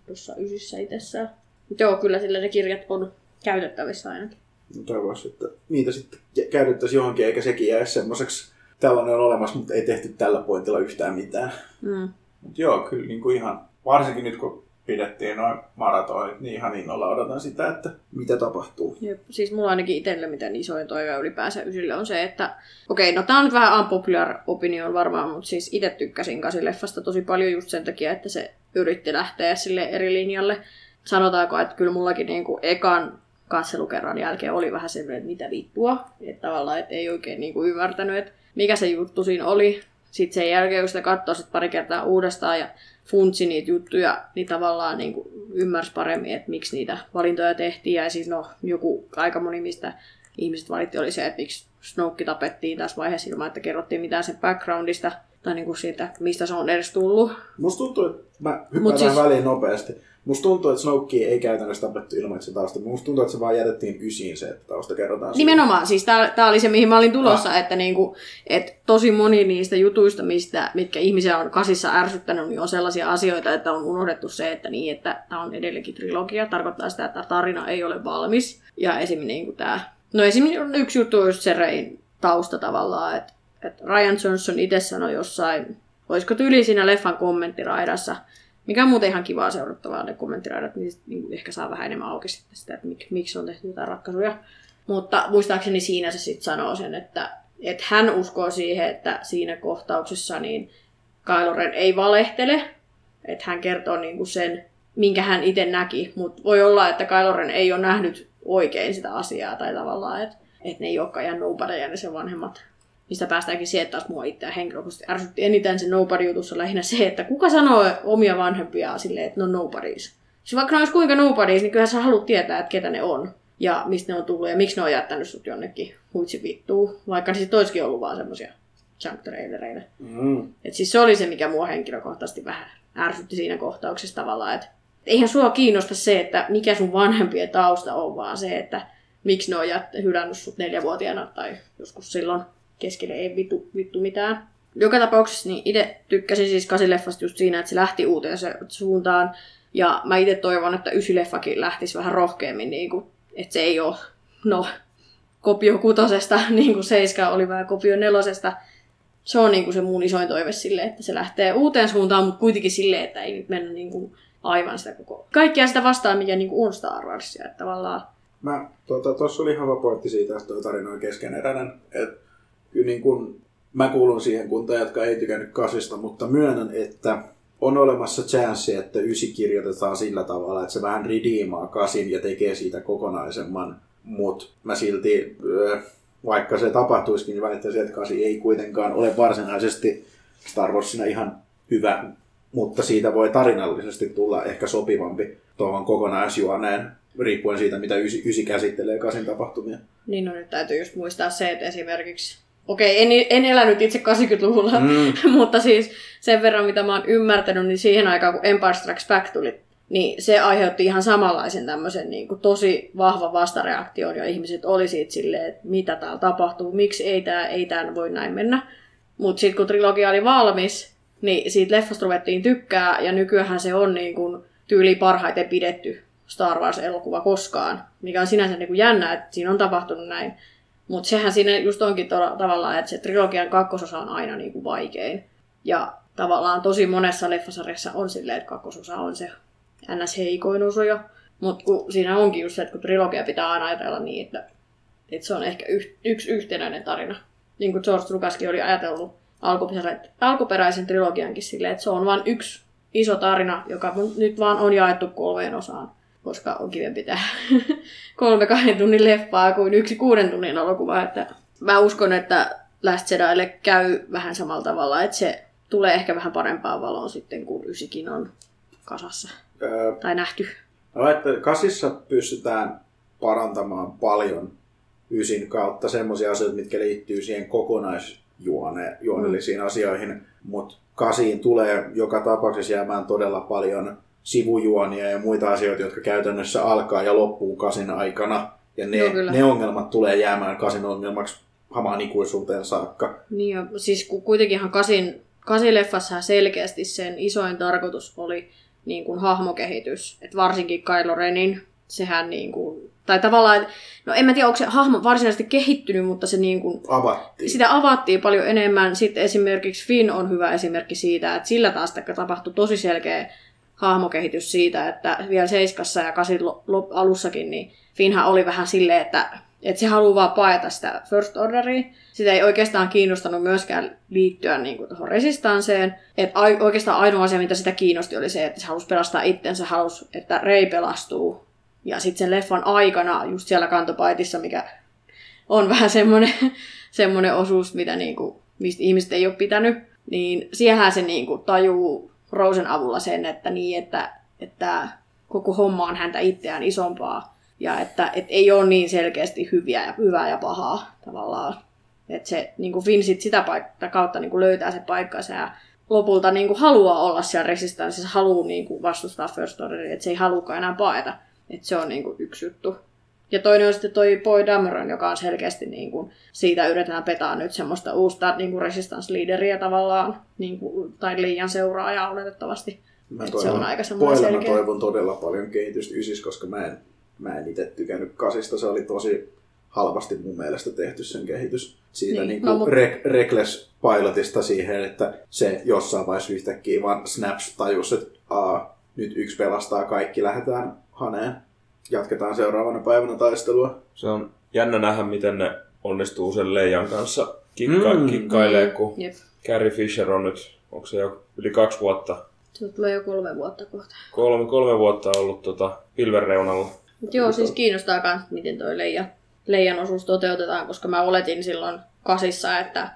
tuossa ysissä itsessään. Mutta joo, kyllä sillä ne kirjat on käytettävissä ainakin. No toivoisi, että niitä sitten käytettäisiin johonkin, eikä sekin jää semmoiseksi. Tällainen on olemassa, mutta ei tehty tällä pointilla yhtään mitään. Mm. Mut joo, kyllä niin kuin ihan, varsinkin nyt kun pidettiin noin maratonit, niin ihan innolla odotan sitä, että mitä tapahtuu. Jep, siis mulla ainakin itsellä mitään isoin toive ylipäänsä ysille on se, että okei, okay, no tää on nyt vähän unpopular opinion varmaan, mutta siis itse tykkäsin kasileffasta tosi paljon just sen takia, että se yritti lähteä sille eri linjalle. Sanotaanko, että kyllä mullakin niin kuin ekan katselukerran jälkeen oli vähän semmoinen, että mitä vittua, että tavallaan et ei oikein niin kuin ymmärtänyt, että mikä se juttu siinä oli. Sitten sen jälkeen, kun sitä katsoi sit pari kertaa uudestaan ja funtsi niitä juttuja, niin tavallaan niin kuin ymmärsi paremmin, että miksi niitä valintoja tehtiin. Ja siis no, joku aika moni, mistä ihmiset valitti, oli se, että miksi Snoke tapettiin tässä vaiheessa ilman, että kerrottiin mitään sen backgroundista tai niin kuin siitä, mistä se on edes tullut. Musta tuntuu, että mä hyppään siis... väliin nopeasti. Musta tuntuu, että Snokea ei käytännössä tapettu ilman, että se tausta... Musta tuntuu, että se vaan jätettiin ysiin se, että tausta kerrotaan. Nimenomaan. Siis tää, tää oli se, mihin mä olin tulossa, ah. että niinku, et tosi moni niistä jutuista, mistä, mitkä ihmisiä on kasissa ärsyttänyt, niin on sellaisia asioita, että on unohdettu se, että niin, että tää on edelleenkin trilogia. Tarkoittaa sitä, että tarina ei ole valmis. Ja esim. Niinku tää... No esim. yksi juttu on just se Reyn tausta tavallaan, että et Rian Johnson itse sanoi jossain, olisiko tyyli siinä leffan kommenttiraidassa, mikä on muuten ihan kivaa seurattavaa, ne kommenttiraidat, niin ehkä saa vähän enemmän auki sitten sitä, että mik, miksi on tehty jotain ratkaisuja. Mutta muistaakseni siinä se sitten sanoo sen, että et hän uskoo siihen, että siinä kohtauksessa niin Kylo Ren ei valehtele. Että hän kertoo niinku sen, minkä hän itse näki. Mutta voi olla, että Kylo Ren ei ole nähnyt oikein sitä asiaa tai tavallaan, että et ne ei olekaan ihan nobodyja ne sen vanhemmat. Mistä päästäänkin siihen, että taas mua itseään henkilökohtaisesti ärsytti eniten se nobody-jutussa lähinnä se, että kuka sanoo omia vanhempiaan silleen, että no nobodies. Siis vaikka ne olisi kuinka nobodies, niin kyllähän sä haluat tietää, että ketä ne on ja mistä ne on tullut ja miksi ne on jättänyt sut jonnekin huitsi vittuun, vaikka ne sit olisikin ollut vaan semmosia junk-trailereina. Mm. Et siis se oli se, mikä mua henkilökohtaisesti vähän ärsytti siinä kohtauksessa tavallaan, että eihän sua kiinnosta se, että mikä sun vanhempien tausta on, vaan se, että miksi ne on jättä, hylännyt sut neljävuotiaana tai joskus silloin. Keskelle ei vittu, vittu mitään. Joka tapauksessa niin itse tykkäsin siis kasileffasta just siinä, että se lähti uuteen suuntaan. Ja mä itse toivon, että ysileffakin lähtisi vähän rohkeammin. Niin kuin, että se ei ole no, kopio kutosesta, niin kuin seiska oli vähän kopio nelosesta. se on niinku se mun isoin toive sille, että se lähtee uuteen suuntaan, mutta kuitenkin silleen, että ei nyt mennä niinku aivan sitä koko... Kaikkea sitä vastaan, mikä niinku on Star Warsia, että tavallaan... Mä, tuota, tossa oli hyvä pointti siitä, että toi tarina on keskeneräinen, että kyllä niin kun, mä kuulun siihen kuntaan, jotka ei tykännyt kasista, mutta myönnän, että on olemassa chanssi, että ysi kirjoitetaan sillä tavalla, että se vähän ridiimaa kasin ja tekee siitä kokonaisemman, mutta mä silti... Öö, Vaikka se tapahtuisikin, niin välittäisiin, että kasi ei kuitenkaan ole varsinaisesti Star Warsina ihan hyvä, mutta siitä voi tarinallisesti tulla ehkä sopivampi tuohon kokonaisjuoneen, riippuen siitä, mitä ysi, ysi käsittelee kasin tapahtumia. Niin, no nyt täytyy just muistaa se, että esimerkiksi, okei, en, en elänyt itse kahdeksankymmentäluvulla, mm. mutta siis sen verran, mitä mä oon ymmärtänyt, niin siihen aikaan, kun Empire Strikes Back tuli, niin se aiheutti ihan samanlaisen tämmöisen niin kuin tosi vahvan vastareaktion, ja ihmiset oli siitä silleen, että mitä täällä tapahtuu, miksi ei tää, ei tää voi näin mennä. Mutta sitten kun trilogia oli valmis, niin siitä leffasta ruvettiin tykkää, ja nykyäänhän se on niin kuin tyyli parhaiten pidetty Star Wars-elokuva koskaan, mikä on sinänsä niin kuin jännä, että siinä on tapahtunut näin. Mutta sehän siinä just onkin to- tavallaan, että se trilogian kakkososa on aina niin kuin vaikein. Ja tavallaan tosi monessa leffasarjassa on silleen, että kakkososa on se... ns. Heikoin osuja, mutta siinä onkin just se, että kun trilogia pitää aina ajatella niin, että, että se on ehkä yh, yksi yhtenäinen tarina. Niin kuin George Lucaskin oli ajatellut alkuperäisen trilogiankin silleen, että se on vain yksi iso tarina, joka nyt vaan on jaettu kolmeen osaan, koska on kivempi tehdä kolme kahden tunnin leffaa kuin yksi kuuden tunnin elokuva. Että mä uskon, että Last Jedille käy vähän samalla tavalla, että se tulee ehkä vähän parempaan valoon sitten, kun ysikin on kasassa. Öö, tai nähty. No, että kasissa pystytään parantamaan paljon ysin kautta semmoisia asioita, mitkä liittyy siihen kokonaisjuonellisiin mm. asioihin, mutta kasiin tulee joka tapauksessa jäämään todella paljon sivujuonia ja muita asioita, jotka käytännössä alkaa ja loppuu kasin aikana, ja ne, no, ne ongelmat tulee jäämään kasin ongelmaksi hamaan ikuisuuteen saakka. Niin jo, siis kun kuitenkinhan kasin, kasileffassahan selkeästi sen isoin tarkoitus oli niin kuin hahmokehitys, että varsinkin Kylo Renin, sehän niin kuin, tai tavallaan, no en mä tiedä, onko se hahmo varsinaisesti kehittynyt, mutta se niin kuin, avattiin. Sitä avattiin paljon enemmän. Sitten esimerkiksi Finn on hyvä esimerkki siitä, että sillä taas tapahtui tosi selkeä hahmokehitys siitä, että vielä seiskassa ja kasin alussakin, niin Finnhän oli vähän silleen, että, että se haluaa vaan paeta sitä First Orderia. Sitä ei oikeastaan kiinnostanut myöskään liittyä niin kuin tuohon resistanseen. Että oikeastaan ainoa asia, mitä sitä kiinnosti, oli se, että se halusi pelastaa itsensä, halusi, että Rey pelastuu. Ja sitten sen leffan aikana, just siellä kantopaitissa, mikä on vähän semmoinen, semmoinen osuus, mitä niin kuin, mistä ihmiset ei ole pitänyt, niin siellähän se niin kuin tajuu Rosen avulla sen, että, niin, että, että koko homma on häntä itseään isompaa. Ja että et ei ole niin selkeästi hyviä ja, hyvää ja pahaa tavallaan. Että se niin Finn sit sitä paik- kautta niin löytää se paikkansa ja lopulta niin haluaa olla siellä resistanssissa, haluaa niin vastustaa First Orderia, että se ei halukaan enää paeta. Että se on niin yksi juttu. Ja toinen on sitten toi Poe Dameron, joka on selkeästi, niin kuin, siitä yritetään petaa nyt semmoista uusta niin resistansliideriä tavallaan, niin kuin, tai liian seuraajaa oletettavasti. Mä toivon, se on aika Poelle mä toivon todella paljon kehitystä ysis, koska mä en... Mä en itse tykännyt kasista, se oli tosi halvasti mun mielestä tehty sen kehitys. Siitä niin, niin no, mutta... re- Reckless Pilotista siihen, että se jossain vaiheessa yhtäkkiä vaan snaps tajus, että aa, nyt yksi pelastaa kaikki, lähdetään haneen. Jatketaan seuraavana päivänä taistelua. Se on jännä nähdä, miten ne onnistuu sen Leijan kanssa kikka- mm, kikkailee, kun jep. Carrie Fisher on nyt, onko se jo yli kaksi vuotta? Se tulee jo kolme vuotta kohta. Kolme, kolme vuotta on ollut tota, pilvenreunalla. Mut joo, siis kiinnostaa myös, miten toi Leija, Leijan osuus toteutetaan, koska mä oletin silloin kasissa, että,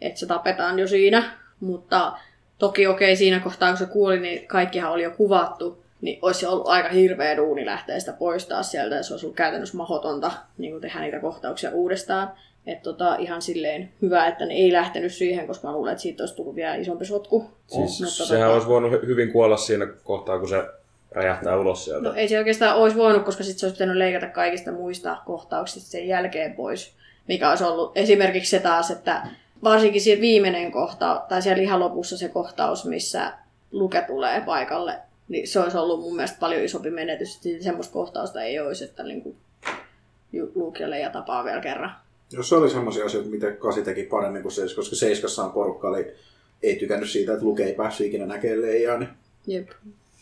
että se tapetaan jo siinä. Mutta toki okei, siinä kohtaa, kun se kuoli, niin kaikkihan oli jo kuvattu, niin olisi ollut aika hirveä duuni lähteä sitä poistaa sieltä, ja se olisi ollut käytännössä mahdotonta niin tehdä niitä kohtauksia uudestaan. Että tota, ihan silleen hyvä, että ne ei lähtenyt siihen, koska mä luulen, että siitä olisi tullut vielä isompi sotku. Siis mutta sehän tota... olisi voinut hyvin kuolla siinä kohtaa, kun se... räjähtää ulos sieltä. No ei se oikeastaan olisi voinut, koska sitten se olisi pitänyt leikata kaikista muista kohtauksista sen jälkeen pois, mikä olisi ollut esimerkiksi se taas, että varsinkin siellä viimeinen kohtaus, tai siellä ihan lopussa se kohtaus, missä Luke tulee paikalle, niin se olisi ollut mun mielestä paljon isompi menetys, että semmoista kohtausta ei olisi, että Luke ja Leia tapaa vielä kerran. Jos se oli semmoisia asioita, mitä kasi teki paremmin kuin seitsemän, koska seiskassa on porukka, eli ei tykännyt siitä, että Luke ei päässyt ikinä näkemään Leijaa. Jep.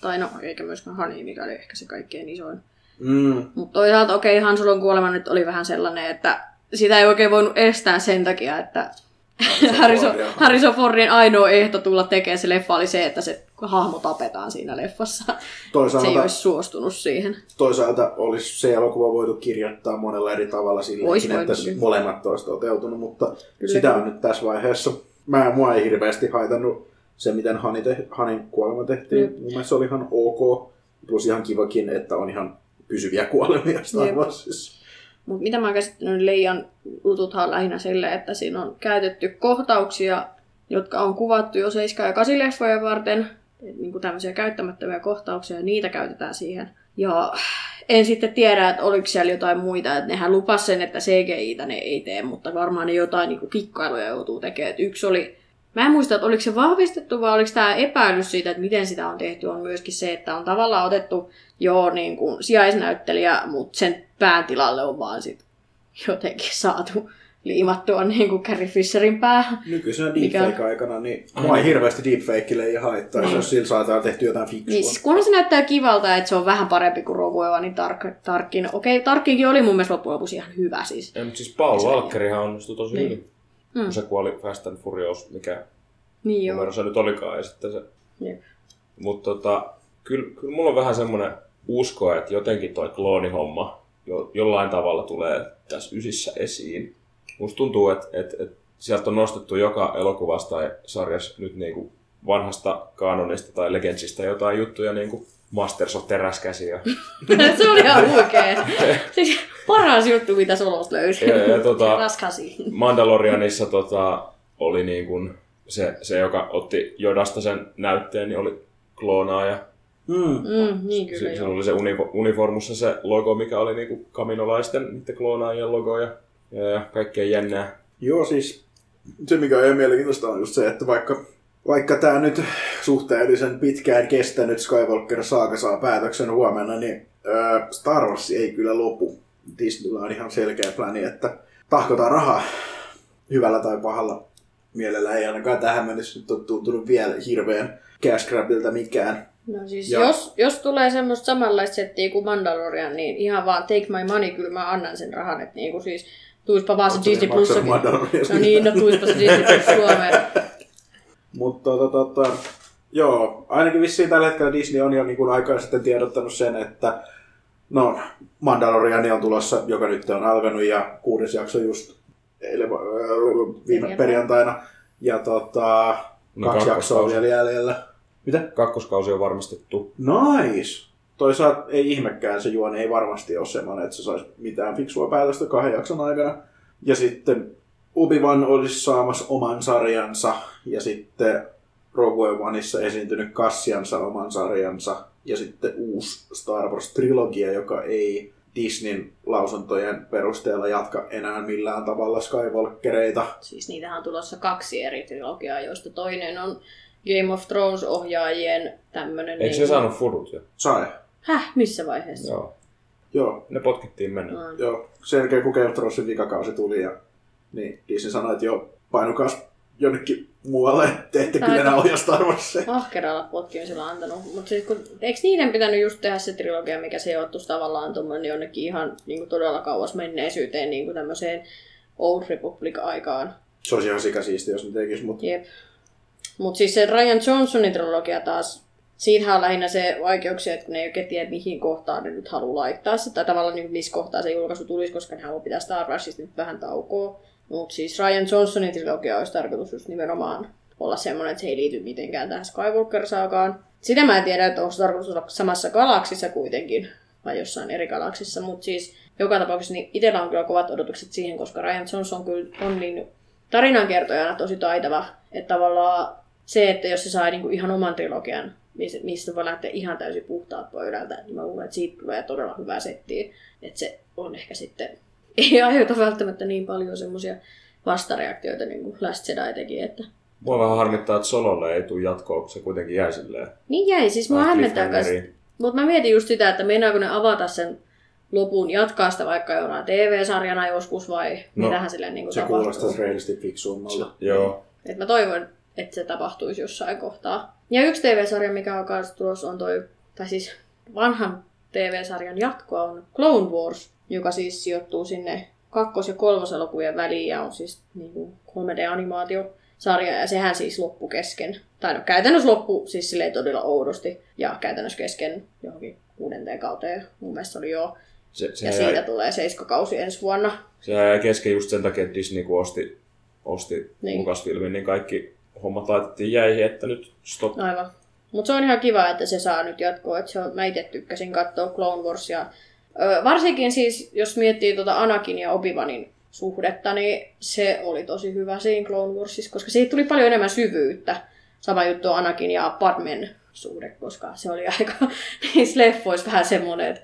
Tai no, eikä myöskään Hani, mikä oli ehkä se kaikkein isoin. Mm. Mutta toisaalta okei, okay, Han Solon kuolema nyt oli vähän sellainen, että sitä ei oikein voinut estää sen takia, että Harrison, Harrison Fordin ainoa ehto tulla tekemään se leffa oli se, että se hahmo tapetaan siinä leffassa. Toisaalta, se ei olisi suostunut siihen. Toisaalta olisi se elokuva voitu kirjoittaa monella eri tavalla silläkin, että molemmat olisi toteutunut, mutta kyllä, sitä on nyt tässä vaiheessa. Mä, mua ei hirveästi haitannut se, miten Hani te, Hanin kuolema tehtiin. Jep. Mun mielestä se oli ihan ok, plus ihan kivakin, että on ihan pysyviä kuolemia Star Warsissa. Mutta mitä mä oon käsittänyt, Leijan jututhan lähinnä sille, että siinä on käytetty kohtauksia, jotka on kuvattu jo seitsemän ja kahdeksan leffoja varten. Niin kuin tämmöisiä käyttämättömiä kohtauksia, ja niitä käytetään siihen. Ja en sitten tiedä, että oliko siellä jotain muita. Et nehän lupas sen, että C G I:tä ne ei tee, mutta varmaan ne jotain niinku kikkailuja joutuu tekemään. Et yksi oli, mä en muista, että oliko se vahvistettu vai oliko tämä epäilys siitä, että miten sitä on tehty, on myöskin se, että on tavallaan otettu joo niin kuin sijaisnäyttelijä, mutta sen pään tilalle on vaan sit jotenkin saatu liimattua niin kuin Carrie Fisherin päähän. Nykyisenä deepfake-aikana, mikä... niin mua ei hirveästi deepfakeille ei haittaisi, jos sillä saadaan tehty jotain fiksua. Niin, siis kunhan se näyttää kivalta, että se on vähän parempi kuin Rogue One, niin tar- Tarkin. Okei, Tarkinkin oli mun mielestä loppujen lopuksi ihan hyvä siis. Ja, mutta siis Paul Walkerihan onnistui tosi niin hyvin. Mm. Kun se kuoli Fast and Furious, mikä niin numero se nyt olikaan. Ja sitten se... Niin. Mutta tota, kyllä, kyllä mulla on vähän semmoinen usko, että jotenkin toi kloonihomma jo, jollain tavalla tulee tässä ysissä esiin. Musta tuntuu, että, että, että sieltä on nostettu joka elokuvasta tai sarjassa nyt niin kuin vanhasta kaanonista tai legendsista jotain juttuja, niin kuin Masters of Teräskäsiä. Se oli ihan huikea. Siis paras juttu, mitä Solosta löysi. Ja, ja, tota, Mandalorianissa tota, oli niin kuin se, se, joka otti Jodasta sen näytteen, niin oli kloonaaja. Mm. Mm, niin kyllä, se, se oli se uniformussa se logo, mikä oli niin kuin kaminolaisten niiden kloonaajien logoja. Ja kaikkea jännää. Joo, siis se mikä on mielenkiintoista on just se, että vaikka, vaikka tämä nyt suhteellisen pitkään kestänyt Skywalker-saaga saa päätöksen huomenna, niin äh, Star Wars ei kyllä lopu. Disneyllä on ihan selkeä pläni, että tahkotaan rahaa hyvällä tai pahalla mielellä. Ei ainakaan tähän mennessä nyt ole tuntunut vielä hirveän cash grabbiltä mikään. No siis ja. jos, jos tulee semmoista samanlaista settiä kuin Mandalorian, niin ihan vaan take my money, kyllä mä annan sen rahan, että niinku siis... Tuispa vaan se Disney Plusakin. No niin, no tuispa se Disney Plus Suomeen. Mutta tota, tota, joo, ainakin vissiin tällä hetkellä Disney on jo niin kuin aikaa sitten tiedottanut sen, että no, Mandalorian on tulossa, joka nyt on alkanut, ja kuudes jakso just eilen, viime perjantaina. Ja tota, no, kaksi jaksoa vielä jäljellä. Mitä? Kakkoskausi on varmistettu. Nice! Toisaalta ei ihmekään, se juoni ei varmasti ole semmoinen, että se saisi mitään fiksua päätöstä kahden jakson aikana. Ja sitten Obi-Wan olisi saamassa oman sarjansa, ja sitten Rogue Oneissa esiintynyt Cassiansa oman sarjansa, ja sitten uusi Star Wars-trilogia, joka ei Disneyn lausuntojen perusteella jatka enää millään tavalla Skywalkereita. Siis niitähän on tulossa kaksi eri trilogiaa, joista toinen on Game of Thrones-ohjaajien tämmönen... Eikö se niin... saanut furut jo? Sai. Häh? Missä vaiheessa? Joo. Joo. Ne potkittiin mennä. No. Joo. Sen jälkeen kun Game of Thronesin vikakausi tuli, ja... niin Disney sanoi, että joo, painukas jonnekin muualle, te ette kyllä enää ohjaa Star Warsia. Ahkeralla potkimisella antanut. Mutta siis kun... eikö niiden pitänyt just tehdä se trilogia, mikä sijoittuisi tavallaan tuommoinen jonnekin ihan niin todella kauas menneisyyteen, niin kuin tämmöiseen Old Republic-aikaan? Se olisi ihan sikasiisti, jos ne tekis, mutta... Jep. Mutta siis se Rian Johnsonin trilogia taas, siinähän on lähinnä se vaikeuksia, että kun ne ei oikein tiedä, mihin kohtaan ne nyt haluaa laittaa se, tai tavallaan niin missä kohtaa se julkaisu tulisi, koska ne haluaa pitää Star Warsista nyt vähän taukoa. Mutta siis Rian Johnsonin trilogia olisi tarkoitus just nimenomaan olla semmoinen, että se ei liity mitenkään tähän Skywalker-saakaan. Sitä mä en tiedä, että onko se tarkoitus olla samassa galaksissa kuitenkin, vai jossain eri galaksissa, mutta siis joka tapauksessa niin itsellä on kyllä kovat odotukset siihen, koska Rian Johnson kyllä on niin tarinankertojana tosi taitava, että tavallaan se, että jos se sai niinku ihan oman trilogian, mistä voi lähteä ihan täysin puhtaat pöydältä, niin mä luulen, että siitä tulee todella hyvää settiä. Että se on ehkä sitten, ei aiheuta välttämättä niin paljon semmoisia vastareaktioita niin kuin Last Jedi teki. Että... Mua vähän harmittaa, että Sololle ei tule jatkoa, kun se kuitenkin jäi silleen. Niin jäi, siis mua hämmentää kanssa. Mutta mä mietin just sitä, että meinaako ne avata sen lopun, jatkaa sitä vaikka jonain T V-sarjana joskus vai no, mitähän silleen niin tapahtuu. Se kuulostaisi reilisti fiksuummalta. Joo. Et mä toivon, että se tapahtuisi jossain kohtaa. Ja yksi T V-sarja, mikä on kanssa tulossa, on toi, tai siis vanhan T V-sarjan jatkoa on Clone Wars, joka siis sijoittuu sinne kakkos- ja kolmoselokuvien väliin ja on siis niin kolme D-animaatiosarja ja sehän siis loppu kesken. Tai no käytännössä loppu siis silleen todella oudosti ja käytännössä kesken johonkin kuudenteen kauteen. Mun mielestä oli joo. Se, se ja siitä jäi... tulee seiskakausi ensi vuonna. Se jäi kesken just sen takia, että Disney kun osti, osti niin. Lucasfilmin, niin kaikki hommat laitettiin jäihin, että nyt stop. Aivan. Mutta se on ihan kiva, että se saa nyt jatkoa. Et se on, mä itse tykkäsin katsoa Clone Warsia. Öö, varsinkin siis, jos miettii tuota Anakin ja Obi-Wanin suhdetta, niin se oli tosi hyvä siinä Clone Warsissa, koska siitä tuli paljon enemmän syvyyttä. Sama juttu on Anakin ja Padmen suhde, koska se oli aika niissä leffoissa vähän semmoinen, että...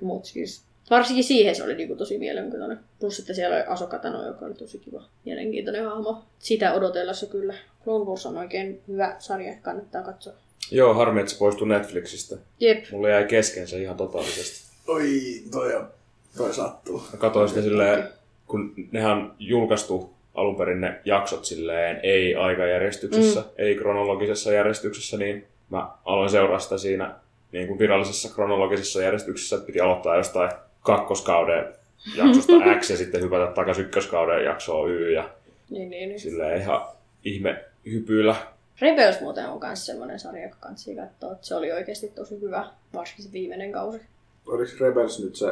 Mut siis, varsinkin siihen se oli niinku tosi mielenkiintoinen. Plus, että siellä oli Ahsoka Tano, joka oli tosi kiva, mielenkiintoinen hahmo. Sitä odotellessa kyllä. Clone Wars on oikein hyvä sarja, kannattaa katsoa. Joo, harmi, että se poistui Netflixistä. Jep. Mulle jäi kesken se ihan totaalisesti. Oi, toi, on, toi sattuu. Mä katsoin sitä silleen, kun nehän julkaistu alun perin ne jaksot silleen ei aikajärjestyksessä, mm. ei kronologisessa järjestyksessä, niin mä aloin seuraa sitä siinä niin kuin virallisessa kronologisessa järjestyksessä, että piti aloittaa jostain kakkoskauden jaksosta X ja sitten hypätä takaisin ykköskauden jaksoon Y ja niin, niin, niin. Silleen ihan ihme hypyillä. Rebels muuten on myös sellainen sarja, joka kansi kattoo, että se oli oikeasti tosi hyvä, varsinkin se viimeinen kausi. Oliko Rebels nyt se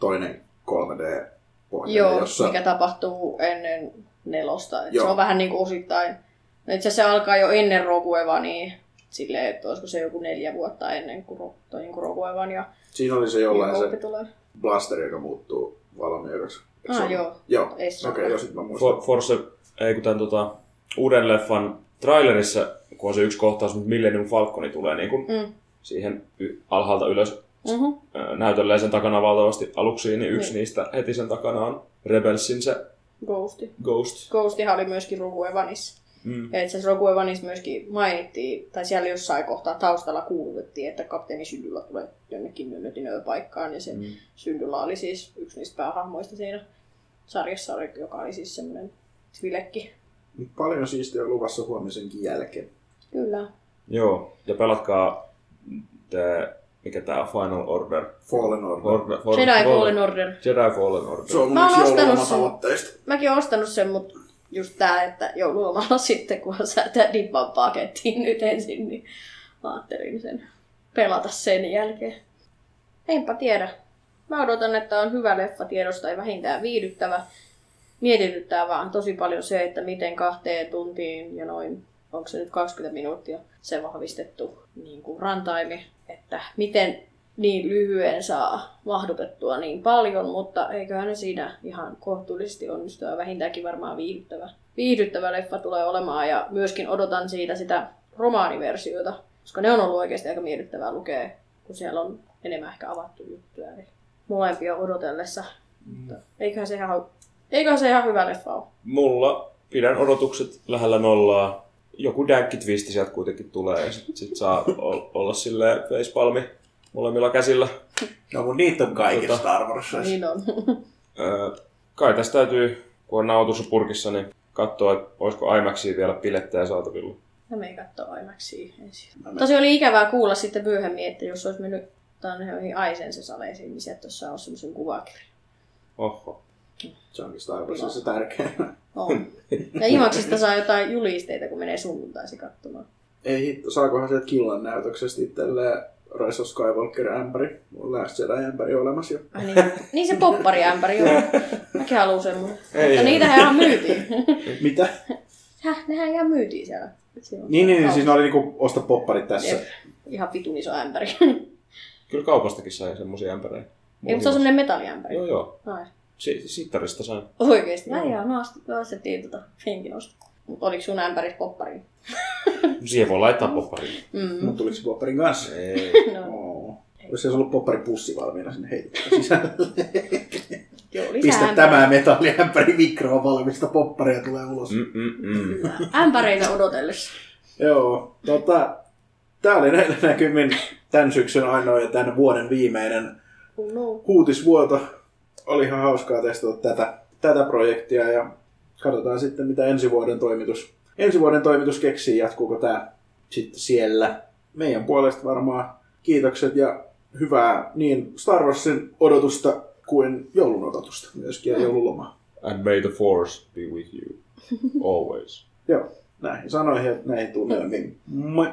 toinen kolme D-pohjelma? Joo, jossa... mikä tapahtuu ennen nelosta. Se on vähän niin kuin osittain. No itse asiassa se alkaa jo ennen Rogue Onea, niin silleen, että olisiko se joku neljä vuotta ennen kuin Rogue Onea. Siinä oli se jollain se blasteri, joka muuttuu valmiiksi. Ah, joo. Joo, okei, okay, jos nyt mä muistan. Force, ei kun tämän tota, uuden leffan trailerissa, kun on se yksi kohtaus, mutta Millennium Falconi tulee niin kuin mm. siihen alhaalta ylös mm-hmm. näytölle sen takana valtavasti aluksiin, niin yksi mm. niistä heti sen takana on Rebelsin se Ghosti. Ghost. Ghostihan oli myöskin Rogue Oneissa. Mm. Ja itse asiassa Rogue Oneissa myöskin mainittiin, tai siellä jossain kohtaa taustalla kuulutettiin, että kapteeni Syndulla tulee jonnekin nönnötinööpaikkaan, ja se mm. Syndulla oli siis yksi niistä päähahmoista siinä sarjassa, joka oli siis semmoinen vilekki. Paljon siistiä on luvassa huomisenkin jälkeen. Kyllä. Joo, ja pelatkaa te, mikä tää Final Order? Fallen Order. Order for, Jedi Fallen Order. Jedi Fallen Order. Se on yksi joululomatavoitteista. Mäkin oon ostanut sen, mutta just tää, että joululomalla sitten, kunhan sä tää Dippan pakettiin nyt ensin, niin ajattelin sen pelata sen jälkeen. Enpä tiedä. Mä odotan, että on hyvä leffa tiedosta ja vähintään viihdyttävä. Mietityttää vaan tosi paljon se, että miten kahteen tuntiin ja noin, onko se nyt kaksikymmentä minuuttia, se vahvistettu niin kuin rantaimi, että miten niin lyhyen saa mahdutettua niin paljon, mutta eiköhän ne siinä ihan kohtuullisesti onnistu ja vähintäänkin varmaan viihdyttävä. Viihdyttävä leffa tulee olemaan ja myöskin odotan siitä sitä romaaniversiota, koska ne on ollut oikeasti aika miellyttävää lukea, kun siellä on enemmän ehkä avattu juttuja, eli molempia odotellessa. Mm. Eiköhän se ihan... Eikö se ihan hyvä leffa ole? Mulla pidän odotukset lähellä nollaa. Joku dänkki-twisti sieltä kuitenkin tulee ja sit, sit saa o- olla silleen facepalmi molemmilla käsillä. No kun niitä on kaikissa tota, Star Warsissa. Niin on. Öö, kai tässä täytyy, kun on nauhoitussa purkissa, niin katsoa, että olisiko IMAXia vielä bilettejä saatavilla. Mä menen katsoa IMAXia ensin. Tosi oli ikävää kuulla sitten myöhemmin, että jos olisi mennyt noihin Aisensen saleisiin, niin sieltä tuossa olisi semmoisen kuvakirjan. Oho. Se onkin Star Warsissa tärkeä. On. Ja IMAXista saa jotain julisteita, kun menee sunnuntaisi katsomaan. Ei hitto, saakohan sieltä killan näytöksestä itselleen Rise of Skywalker-ämpäri. Mulla on Last Jedi-ämpäri olemassa jo. Ai niin. Niin se poppari-ämpäri joo. Mäkin haluun semmoinen. Mutta niitähän ihan myytiin. Mitä? Häh, nehän ihan myytiin siellä. siellä niin, niin, niin, siis ne oli niinku osta popparit tässä. Jep. Ihan vitun iso ämpäri. Kyllä kaupastakin sai semmosia ämpäreitä. Ei, mutta se on semmoinen metalliämpäri. Joo, joo. Ai. Si- sittarista sain. Oikeesti? Mä jaa, mä ostettiin tota henkinosta. Mut oliko sun ämpäris poppariin? Siihen voi laittaa poppariin. Mm. Mut tuliko se popparin kanssa? Ei. No. Oh. Olis siellä ollut popparipussi valmiina sinne heitettä sisälle. Joo, pistä tämä metalliämpäri mikroon valmista popparia tulee ulos. Mm, mm, mm. Ämpäreitä odotellessa. Joo, tota... Tämä oli näillä näkymin tämän syksyn ainoa ja tämän vuoden viimeinen huutisvuoto. Oli ihan hauskaa testata tätä, tätä projektia ja katsotaan sitten, mitä ensi vuoden toimitus, ensi vuoden toimitus keksii. Jatkuuko tämä sitten siellä? Meidän puolesta varmaan kiitokset ja hyvää niin Star Warsin odotusta kuin joulun odotusta myöskin ja joululomaa. And may the force be with you always. Joo, näihin sanoihin ja näihin tunnelmiin. Moi!